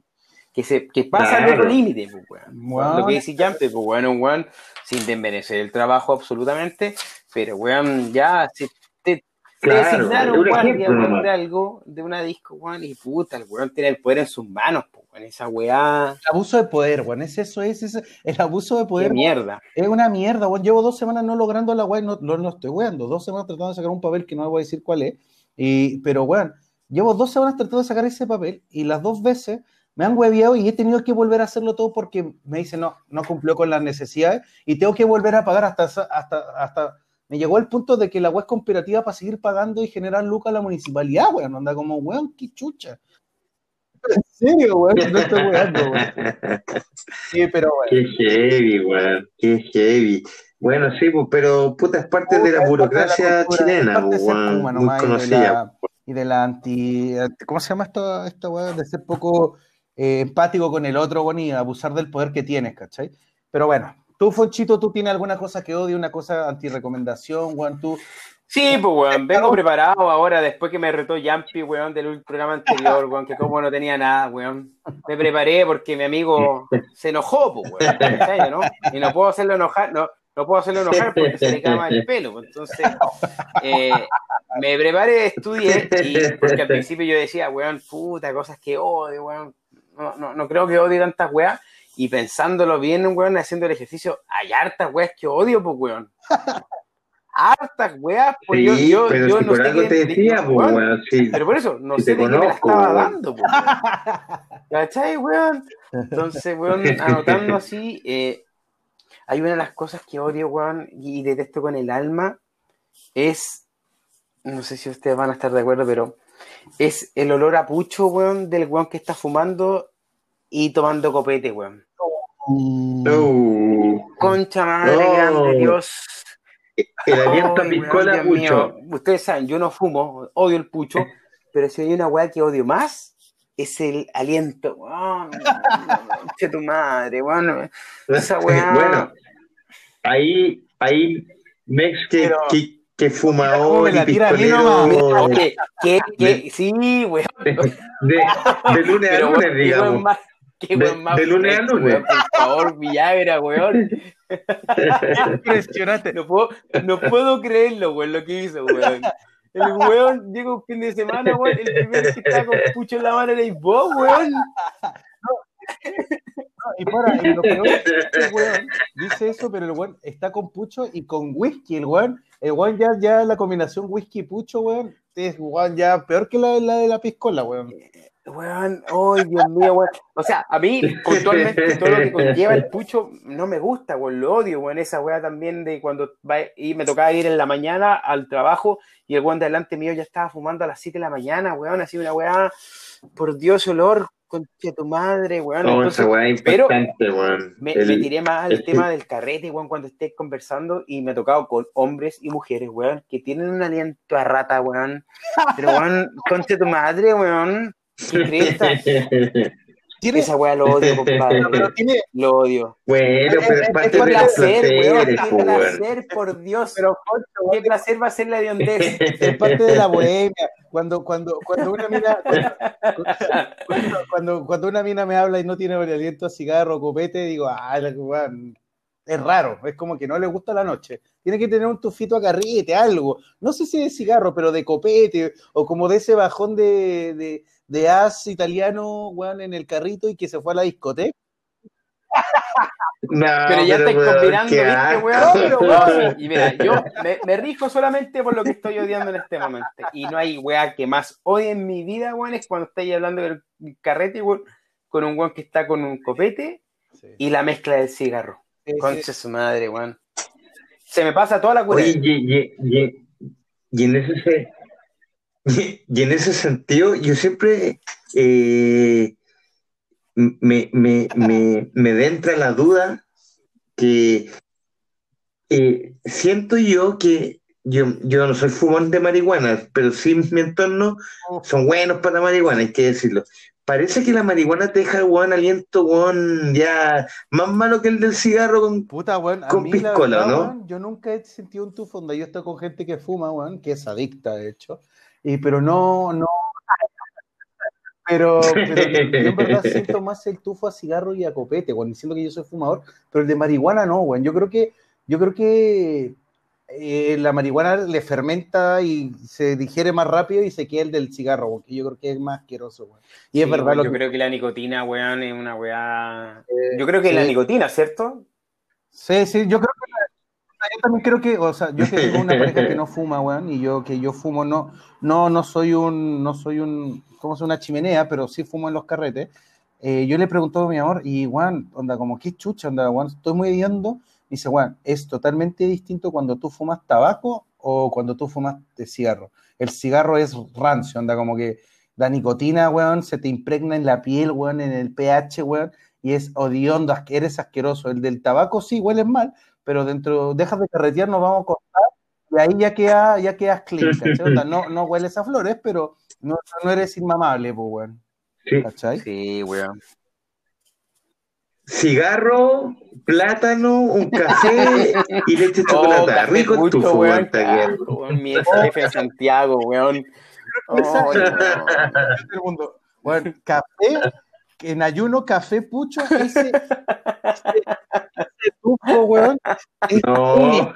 que pasa al otro límite, weón. Wow. Lo que dice Yampe, pues, weón, sin desmerecer el trabajo absolutamente, pero, weón, ya te designaron un guardia, weón, de algo, de una disco, weón, y puta, el weón tiene el poder en sus manos, pues. Con esa weá. El abuso de poder, weón. Es eso. El abuso de poder. Qué mierda. Es una mierda, weón. Llevo 2 semanas no logrando la weá. No estoy weando. 2 semanas tratando de sacar un papel que no voy a decir cuál es. Pero, weón, llevo 2 semanas tratando de sacar ese papel y las 2 veces me han hueviado y he tenido que volver a hacerlo todo porque me dicen no cumplió con las necesidades y tengo que volver a pagar hasta me llegó el punto de que la weá es conspirativa para seguir pagando y generar lucas a la municipalidad, weón. Anda como, weón, qué chucha. En serio, weón, no estoy jugando, weón. Sí, pero bueno. Qué heavy, weón, qué heavy. Bueno, sí, pero puta, es parte de la burocracia chilena, weón, muy conocida. Y de la ¿cómo se llama esta weón? De ser poco empático con el otro, weón, y abusar del poder que tienes, ¿cachai? Pero bueno, tú, Fonchito, ¿tú tienes alguna cosa que odie, una cosa anti-recomendación, weón, tú? Sí, pues, weón, vengo preparado ahora después que me retó Yampi, weón, del programa anterior, weón, que como no tenía nada, weón. Me preparé porque mi amigo se enojó, pues, weón, en serio, ¿no? Y no puedo hacerlo enojar porque se le cae mal el pelo, pues. Entonces, me preparé, estudié, y porque al principio yo decía, weón, puta, cosas que odio, weón, no creo que odie tantas weas. Y pensándolo bien, weón, haciendo el ejercicio, hay hartas weas que odio, pues, weón. Hartas weas, pues, sí, yo si no sé qué te decía, weón, bueno, sí, pero por eso, no si sé de qué me la estaba dando, pues, weón. ¿Cachai, weón? Entonces, weón, anotando así, hay una de las cosas que odio, weón, y detesto con el alma, es, no sé si ustedes van a estar de acuerdo, pero es el olor a pucho, weón, del weón que está fumando y tomando copete, weón. No. Concha madre, grande Dios. El aliento a piscola, pucho. Ustedes saben, yo no fumo, odio el pucho, pero si hay una weá que odio más, es el aliento. Oh, che tu madre, bueno, esa weá. Bueno, ahí Mex que fumador y piscolero. Oye, que sí, weón. De lunes a lunes, digamos. De lunes a lunes. Por favor, Villagra, weón. Impresionante. No puedo creerlo, weón, lo que hizo, weón. El weón llega un fin de semana, weón, el primero que está con pucho en la mano eres vos, weón. No, y para, y lo peor es que el weón dice eso, pero el weón está con pucho y con whisky, el weón ya la combinación whisky y pucho, weón, es weón, ya peor que la de la piscola, weón. Weón, oh, Dios mío, weón. O sea, a mí, puntualmente, todo lo que conlleva el pucho no me gusta, weón, lo odio, weón. Esa weá también de cuando y me tocaba ir en la mañana al trabajo y el weón de delante mío ya estaba fumando a las 7 de la mañana, weón, así una weá, por Dios, olor, concha tu madre, weón. No, entonces, esa weá es impactante, weón. Me tiré más al tema del carrete, weón, cuando estés conversando y me ha tocado con hombres y mujeres, weón, que tienen un aliento a rata, weón. Pero, weón, concha tu madre, weón. ¿Tiene? Esa weá lo odio, compadre. Pero tiene... Lo odio. Bueno, pero es parte de los placeres, weón. Qué placer, por Dios. Pero, Concho, qué placer va a ser la de hondez. Es parte de la bohemia. Cuando una mina me habla y no tiene aliento a cigarro o copete, digo, weón, es raro. Es como que no le gusta la noche. Tiene que tener un tufito a carrete, algo. No sé si de cigarro, pero de copete o como de ese bajón de as italiano, weón, en el carrito y que se fue a la discoteca. No, pero ya estáis combinando, ¿viste, weón? Pero, weón, y mira, yo me rijo solamente por lo que estoy odiando en este momento. Y no hay weá que más odie en mi vida, weón, es cuando estáis hablando del carrete, weón, con un weón que está con un copete y la mezcla del cigarro. Concha su madre, weón. Se me pasa toda la cuestión. Y en ese sentido, yo siempre me entra la duda que siento yo que yo no soy fumón de marihuana, pero sí mi entorno son buenos para la marihuana, hay que decirlo. Parece que la marihuana te deja, weón, aliento, weón, ya más malo que el del cigarro con, puta, weón, con piscola, verdad, ¿no? Weón, yo nunca he sentido un tufo, donde yo estoy con gente que fuma, weón, que es adicta, de hecho, y pero no, pero yo en verdad siento más el tufo a cigarro y a copete, weón, diciendo que yo soy fumador, pero el de marihuana no, weón, yo creo que la marihuana le fermenta y se digiere más rápido y se queda el del cigarro, porque yo creo que es más asqueroso, weón. Y sí, es verdad. Weón, yo creo que la nicotina, weón, es una weá. Yo creo que es la nicotina, ¿cierto? Sí, sí, yo creo que. Yo también creo que, o sea, yo que tengo una pareja que no fuma, weón, y yo que yo fumo, no soy como una chimenea, pero sí fumo en los carretes. Yo le pregunto a mi amor, y weón, onda, como qué chucha, onda, weón, estoy muy hediondo. Dice, bueno, es totalmente distinto cuando tú fumas tabaco o cuando tú fumas de cigarro. El cigarro es rancio, anda como que la nicotina, weón, se te impregna en la piel, weón, en el pH, weón, y es odiondo, eres asqueroso. El del tabaco sí, hueles mal, pero dentro, dejas de carretear, nos vamos a cortar, y ahí ya quedas clean, ¿cachai? O sea, no hueles a flores, pero no eres inmamable, pues, weón. ¿Cachai? Sí, weón. Cigarro, plátano, un café y leche de chocolate. Rico mucho, tu weón. Con mi jefe de Santiago, weón. Oh, no. Bueno, café, en ayuno, café pucho, ese tupo, weón. No.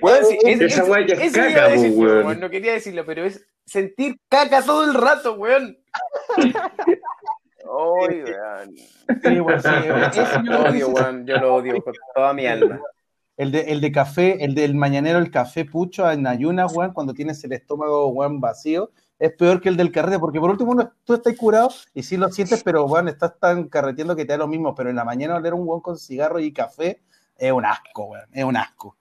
Bueno, sí, esa guaya es caca, weón. No quería decirlo, pero es sentir caca todo el rato, weón. Oy, weón. Sí, weón, sí, weón. Yo lo odio con toda mi alma. El de café, el del mañanero, el café pucho en ayunas, weón, cuando tienes el estómago, weón, vacío, es peor que el del carrete, porque por último tú estás curado y sí lo sientes, pero, weón, estás tan carreteando que te da lo mismo, pero en la mañana oler un weón con cigarro y café es un asco, weón, es un asco.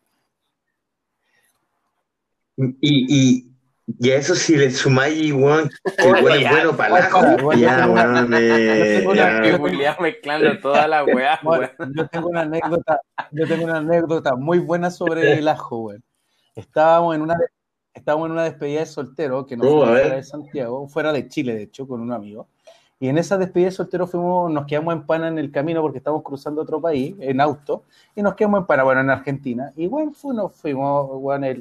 Y a eso si le sumáis, weón, que weón es bueno para la joda. Ya, weón, yo mezclando toda la weá, weón. Yo tengo una anécdota muy buena sobre el ajo, weón. Estábamos en una despedida de soltero, que no fuera de Santiago, fuera de Chile, de hecho, con un amigo. Y en esa despedida de soltero nos quedamos en pana en el camino porque estábamos cruzando otro país, en auto, y nos quedamos en pana, bueno, en Argentina. Y, weón, nos fuimos, weón,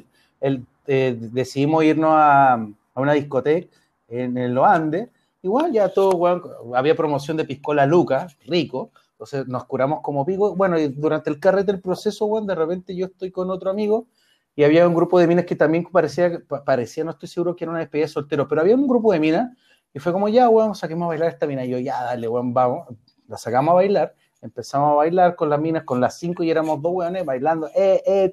decidimos irnos a una discoteca en los Andes. Igual ya todo, weón, había promoción de piscola Lucas, rico, entonces nos curamos como pico, bueno, y durante el carrete del proceso, weón, de repente yo estoy con otro amigo y había un grupo de minas que también parecía, no estoy seguro que era una despedida de solteros, pero había un grupo de minas y fue como, ya, weón, saquemos a bailar esta mina, y yo, ya, dale, weón, vamos, la sacamos a bailar, empezamos a bailar con las minas, con las 5 y éramos 2 weones bailando,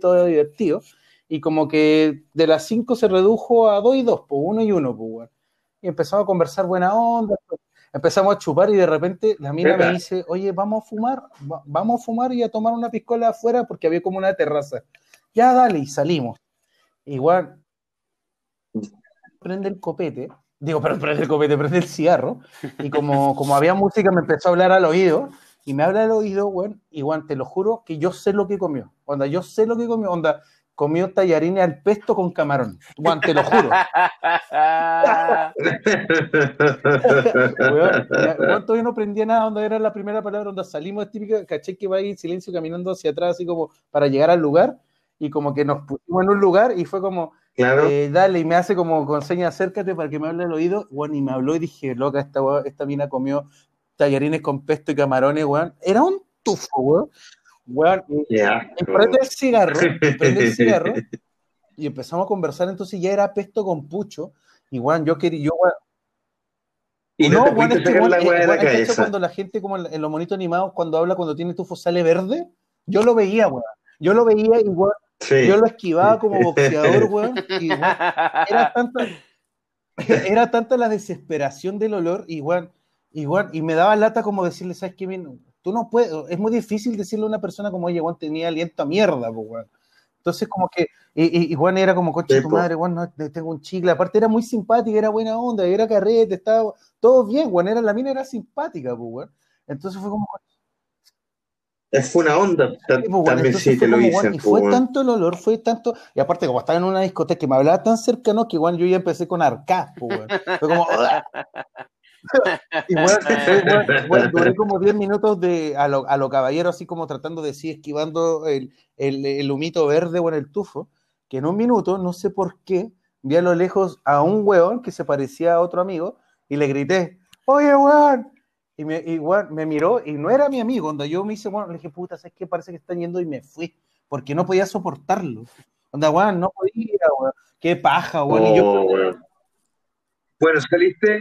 todo divertido. Y como que de las 5 se redujo a 2 y 2, pues 1 y 1, pues, weón. Y empezamos a conversar buena onda, empezamos a chupar y de repente la mina me dice, oye, vamos a fumar y a tomar una piscola afuera porque había como una terraza. Ya, dale, y salimos. Igual, prende el cigarro. Y como había música, me empezó a hablar al oído. Y me habla al oído, weón, igual, te lo juro que yo sé lo que comió. Onda, comió tallarines al pesto con camarón. Juan, te lo juro. Weón, todavía no prendía nada, onda era la primera palabra, onda salimos, típica, caché que va ahí en silencio caminando hacia atrás, así como para llegar al lugar, y como que nos pusimos en un lugar y fue como, claro. Dale, y me hace como con seña, acércate para que me hable al oído, weón, y me habló y dije, loca, esta mina comió tallarines con pesto y camarones, weón. Era un tufo, weón. Weón, prende el cigarro y empezamos a conversar, entonces ya era pesto con pucho y weón, de hecho, cuando la gente como en los monitos animados cuando habla, cuando tiene tufo sale verde, yo lo veía y weón, sí. Yo lo esquivaba como boxeador, weón, y weón, era tanta la desesperación del olor y weón, Igual, y me daba lata como decirle, ¿sabes qué? Tú no puedes, es muy difícil decirle a una persona como, oye, Juan tenía aliento a mierda, pues, weón. Entonces, como que, y Juan era como, concha tu madre, Juan, no, tengo un chicle. Aparte, era muy simpática, era buena onda, era carrete, estaba todo bien, Juan. Era, la mina era simpática, pues, weón. Entonces fue como. Fue una onda, también sí te lo dicen. Y fue tanto el olor, fue tanto. Y aparte, como estaba en una discoteca que me hablaba tan cercano que, Juan, yo ya empecé con arcá, pues, weón. Fue como. Y bueno, duré como 10 minutos a lo caballero, así como tratando de sí, esquivando el humito verde o en el tufo, que en un minuto, no sé por qué, vi a lo lejos a un weón que se parecía a otro amigo y le grité, oye, weón, y me miró y no era mi amigo, onda, yo me hice, bueno, le dije, puta, ¿sabes qué? Parece que están yendo y me fui, porque no podía soportarlo, onda, weón, no podía, weón, qué paja, weón, y yo... Weón. Bueno, saliste...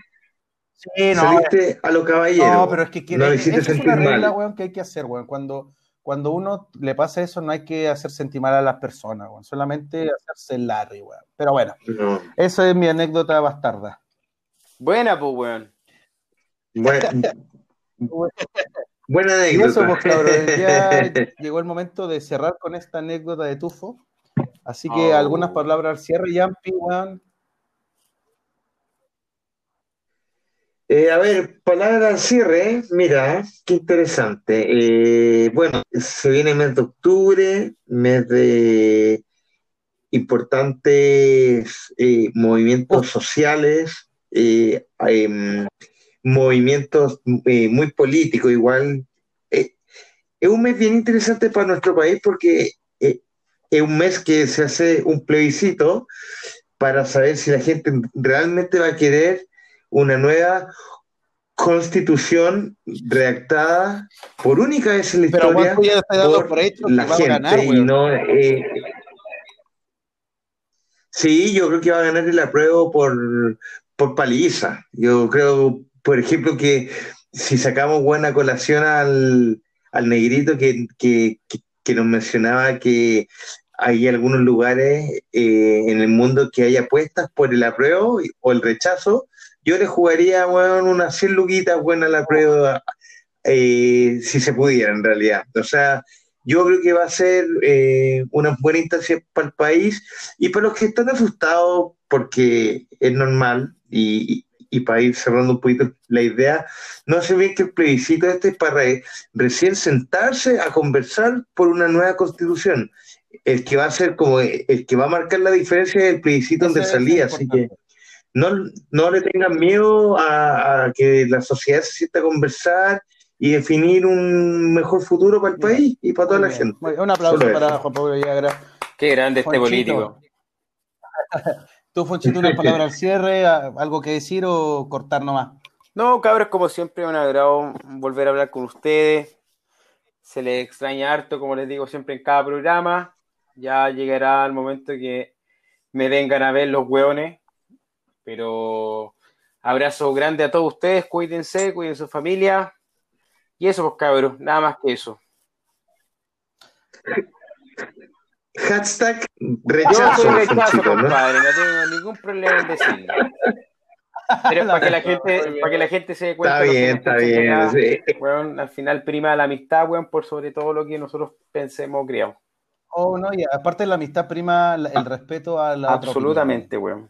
Sí, no, saliste a lo caballero. No, pero es que no hiciste sentir mal. Es una regla, weón, que hay que hacer, weón. Cuando uno le pasa eso, no hay que hacer sentir mal a las personas, weón. Solamente hacerse el larry, weón. Pero bueno, no. Eso es mi anécdota bastarda. Buena, pues, weón. Buena anécdota. Y eso, pues, claro, ya llegó el momento de cerrar con esta anécdota de tufo. Así que algunas palabras al cierre, Yampi, weón. A ver, palabra al cierre, mira, qué interesante. Bueno, se viene el mes de octubre, mes de importantes movimientos sociales, movimientos muy políticos igual. Es un mes bien interesante para nuestro país porque es un mes que se hace un plebiscito para saber si la gente realmente va a querer una nueva constitución redactada por única vez en la historia por la gente. Ganar, y no, sí, yo creo que va a ganar el apruebo por paliza. Yo creo, por ejemplo, que si sacamos buena colación al negrito que nos mencionaba que hay algunos lugares en el mundo que hay apuestas por el apruebo o el rechazo, yo le jugaría, bueno, unas 100 luquitas buenas a la prueba, si se pudiera, en realidad. O sea, yo creo que va a ser una buena instancia para el país y para los que están asustados, porque es normal, y para ir cerrando un poquito la idea, no se ve que el plebiscito este es para recién sentarse a conversar por una nueva constitución. El que va a ser como el que va a marcar la diferencia es el plebiscito donde salía, así que no le tengan miedo a que la sociedad se sienta a conversar y definir un mejor futuro para el país y para toda la gente. Un aplauso para Juan Pablo Villegra. Qué grande este político. Tú, Fonchito, una palabra al cierre, algo que decir o cortar nomás. No, cabros, como siempre, un agrado volver a hablar con ustedes. Se les extraña harto, como les digo siempre en cada programa. Ya llegará el momento que me vengan a ver los hueones. Pero abrazo grande a todos ustedes, cuídense, cuiden su familia. Y eso, pues, cabros, nada más que eso. #rechazo. Yo soy rechazo, compadre, no tengo ningún problema en decirlo. Pero es para que la gente se dé cuenta. Está bien, está bien. Sí. Bueno, al final prima la amistad, bueno, por sobre todo lo que nosotros pensemos o creamos. Oh, no, y aparte de la amistad prima el respeto a la absolutamente, weón.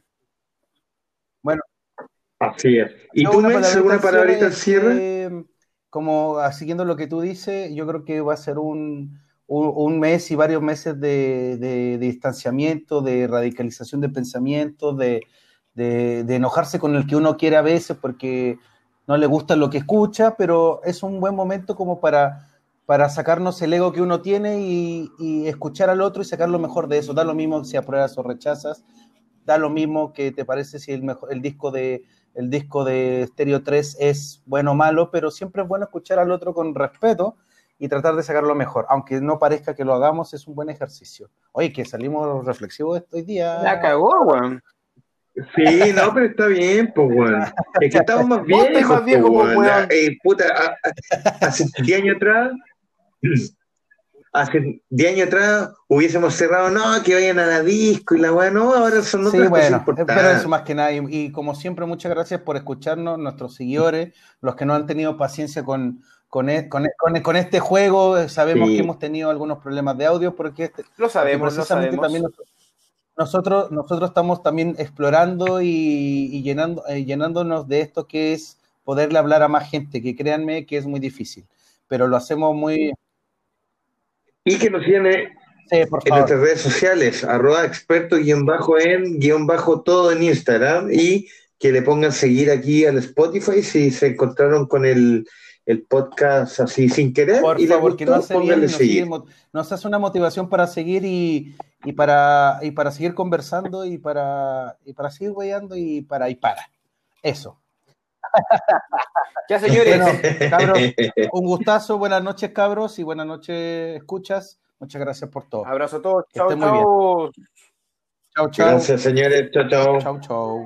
Bueno, así es. ¿Y tú, Mex, alguna palabrita al cierre? Como siguiendo lo que tú dices, yo creo que va a ser un mes y varios meses de distanciamiento, de radicalización de pensamientos, de enojarse con el que uno quiere a veces porque no le gusta lo que escucha, pero es un buen momento como para sacarnos el ego que uno tiene y escuchar al otro y sacar lo mejor de eso. Da lo mismo si apruebas o rechazas. Da lo mismo que te parece si el disco de Stereo 3 es bueno o malo, pero siempre es bueno escuchar al otro con respeto y tratar de sacarlo mejor. Aunque no parezca que lo hagamos, es un buen ejercicio. Oye, que salimos reflexivos hoy día. La cagó, weón. Sí, no, pero está bien, pues, weón. Es que estamos más viejos, weón. Puta, hace 10 años atrás... hace 10 años atrás hubiésemos cerrado, no, que vayan a la disco y la weá, no, ahora son otras cosas importantes. Pero eso más que nada, y como siempre, muchas gracias por escucharnos, nuestros seguidores, los que no han tenido paciencia con este juego. Sabemos que hemos tenido algunos problemas de audio, porque lo sabemos. También nosotros estamos también explorando y llenándonos de esto, que es poderle hablar a más gente, que créanme que es muy difícil, pero lo hacemos muy... Y que nos tiene en nuestras redes sociales, @experto_en_todo en Instagram, y que le pongan seguir aquí al Spotify si se encontraron con el podcast así sin querer. Por favor, que nos hace una motivación para seguir y para seguir conversando y para seguir weyando y para. Eso. Ya, señores. Bueno, cabros, un gustazo. Buenas noches, cabros, y buenas noches, escuchas. Muchas gracias por todo. Abrazo a todos. Chao, chao. Gracias, señores. Chao, chao.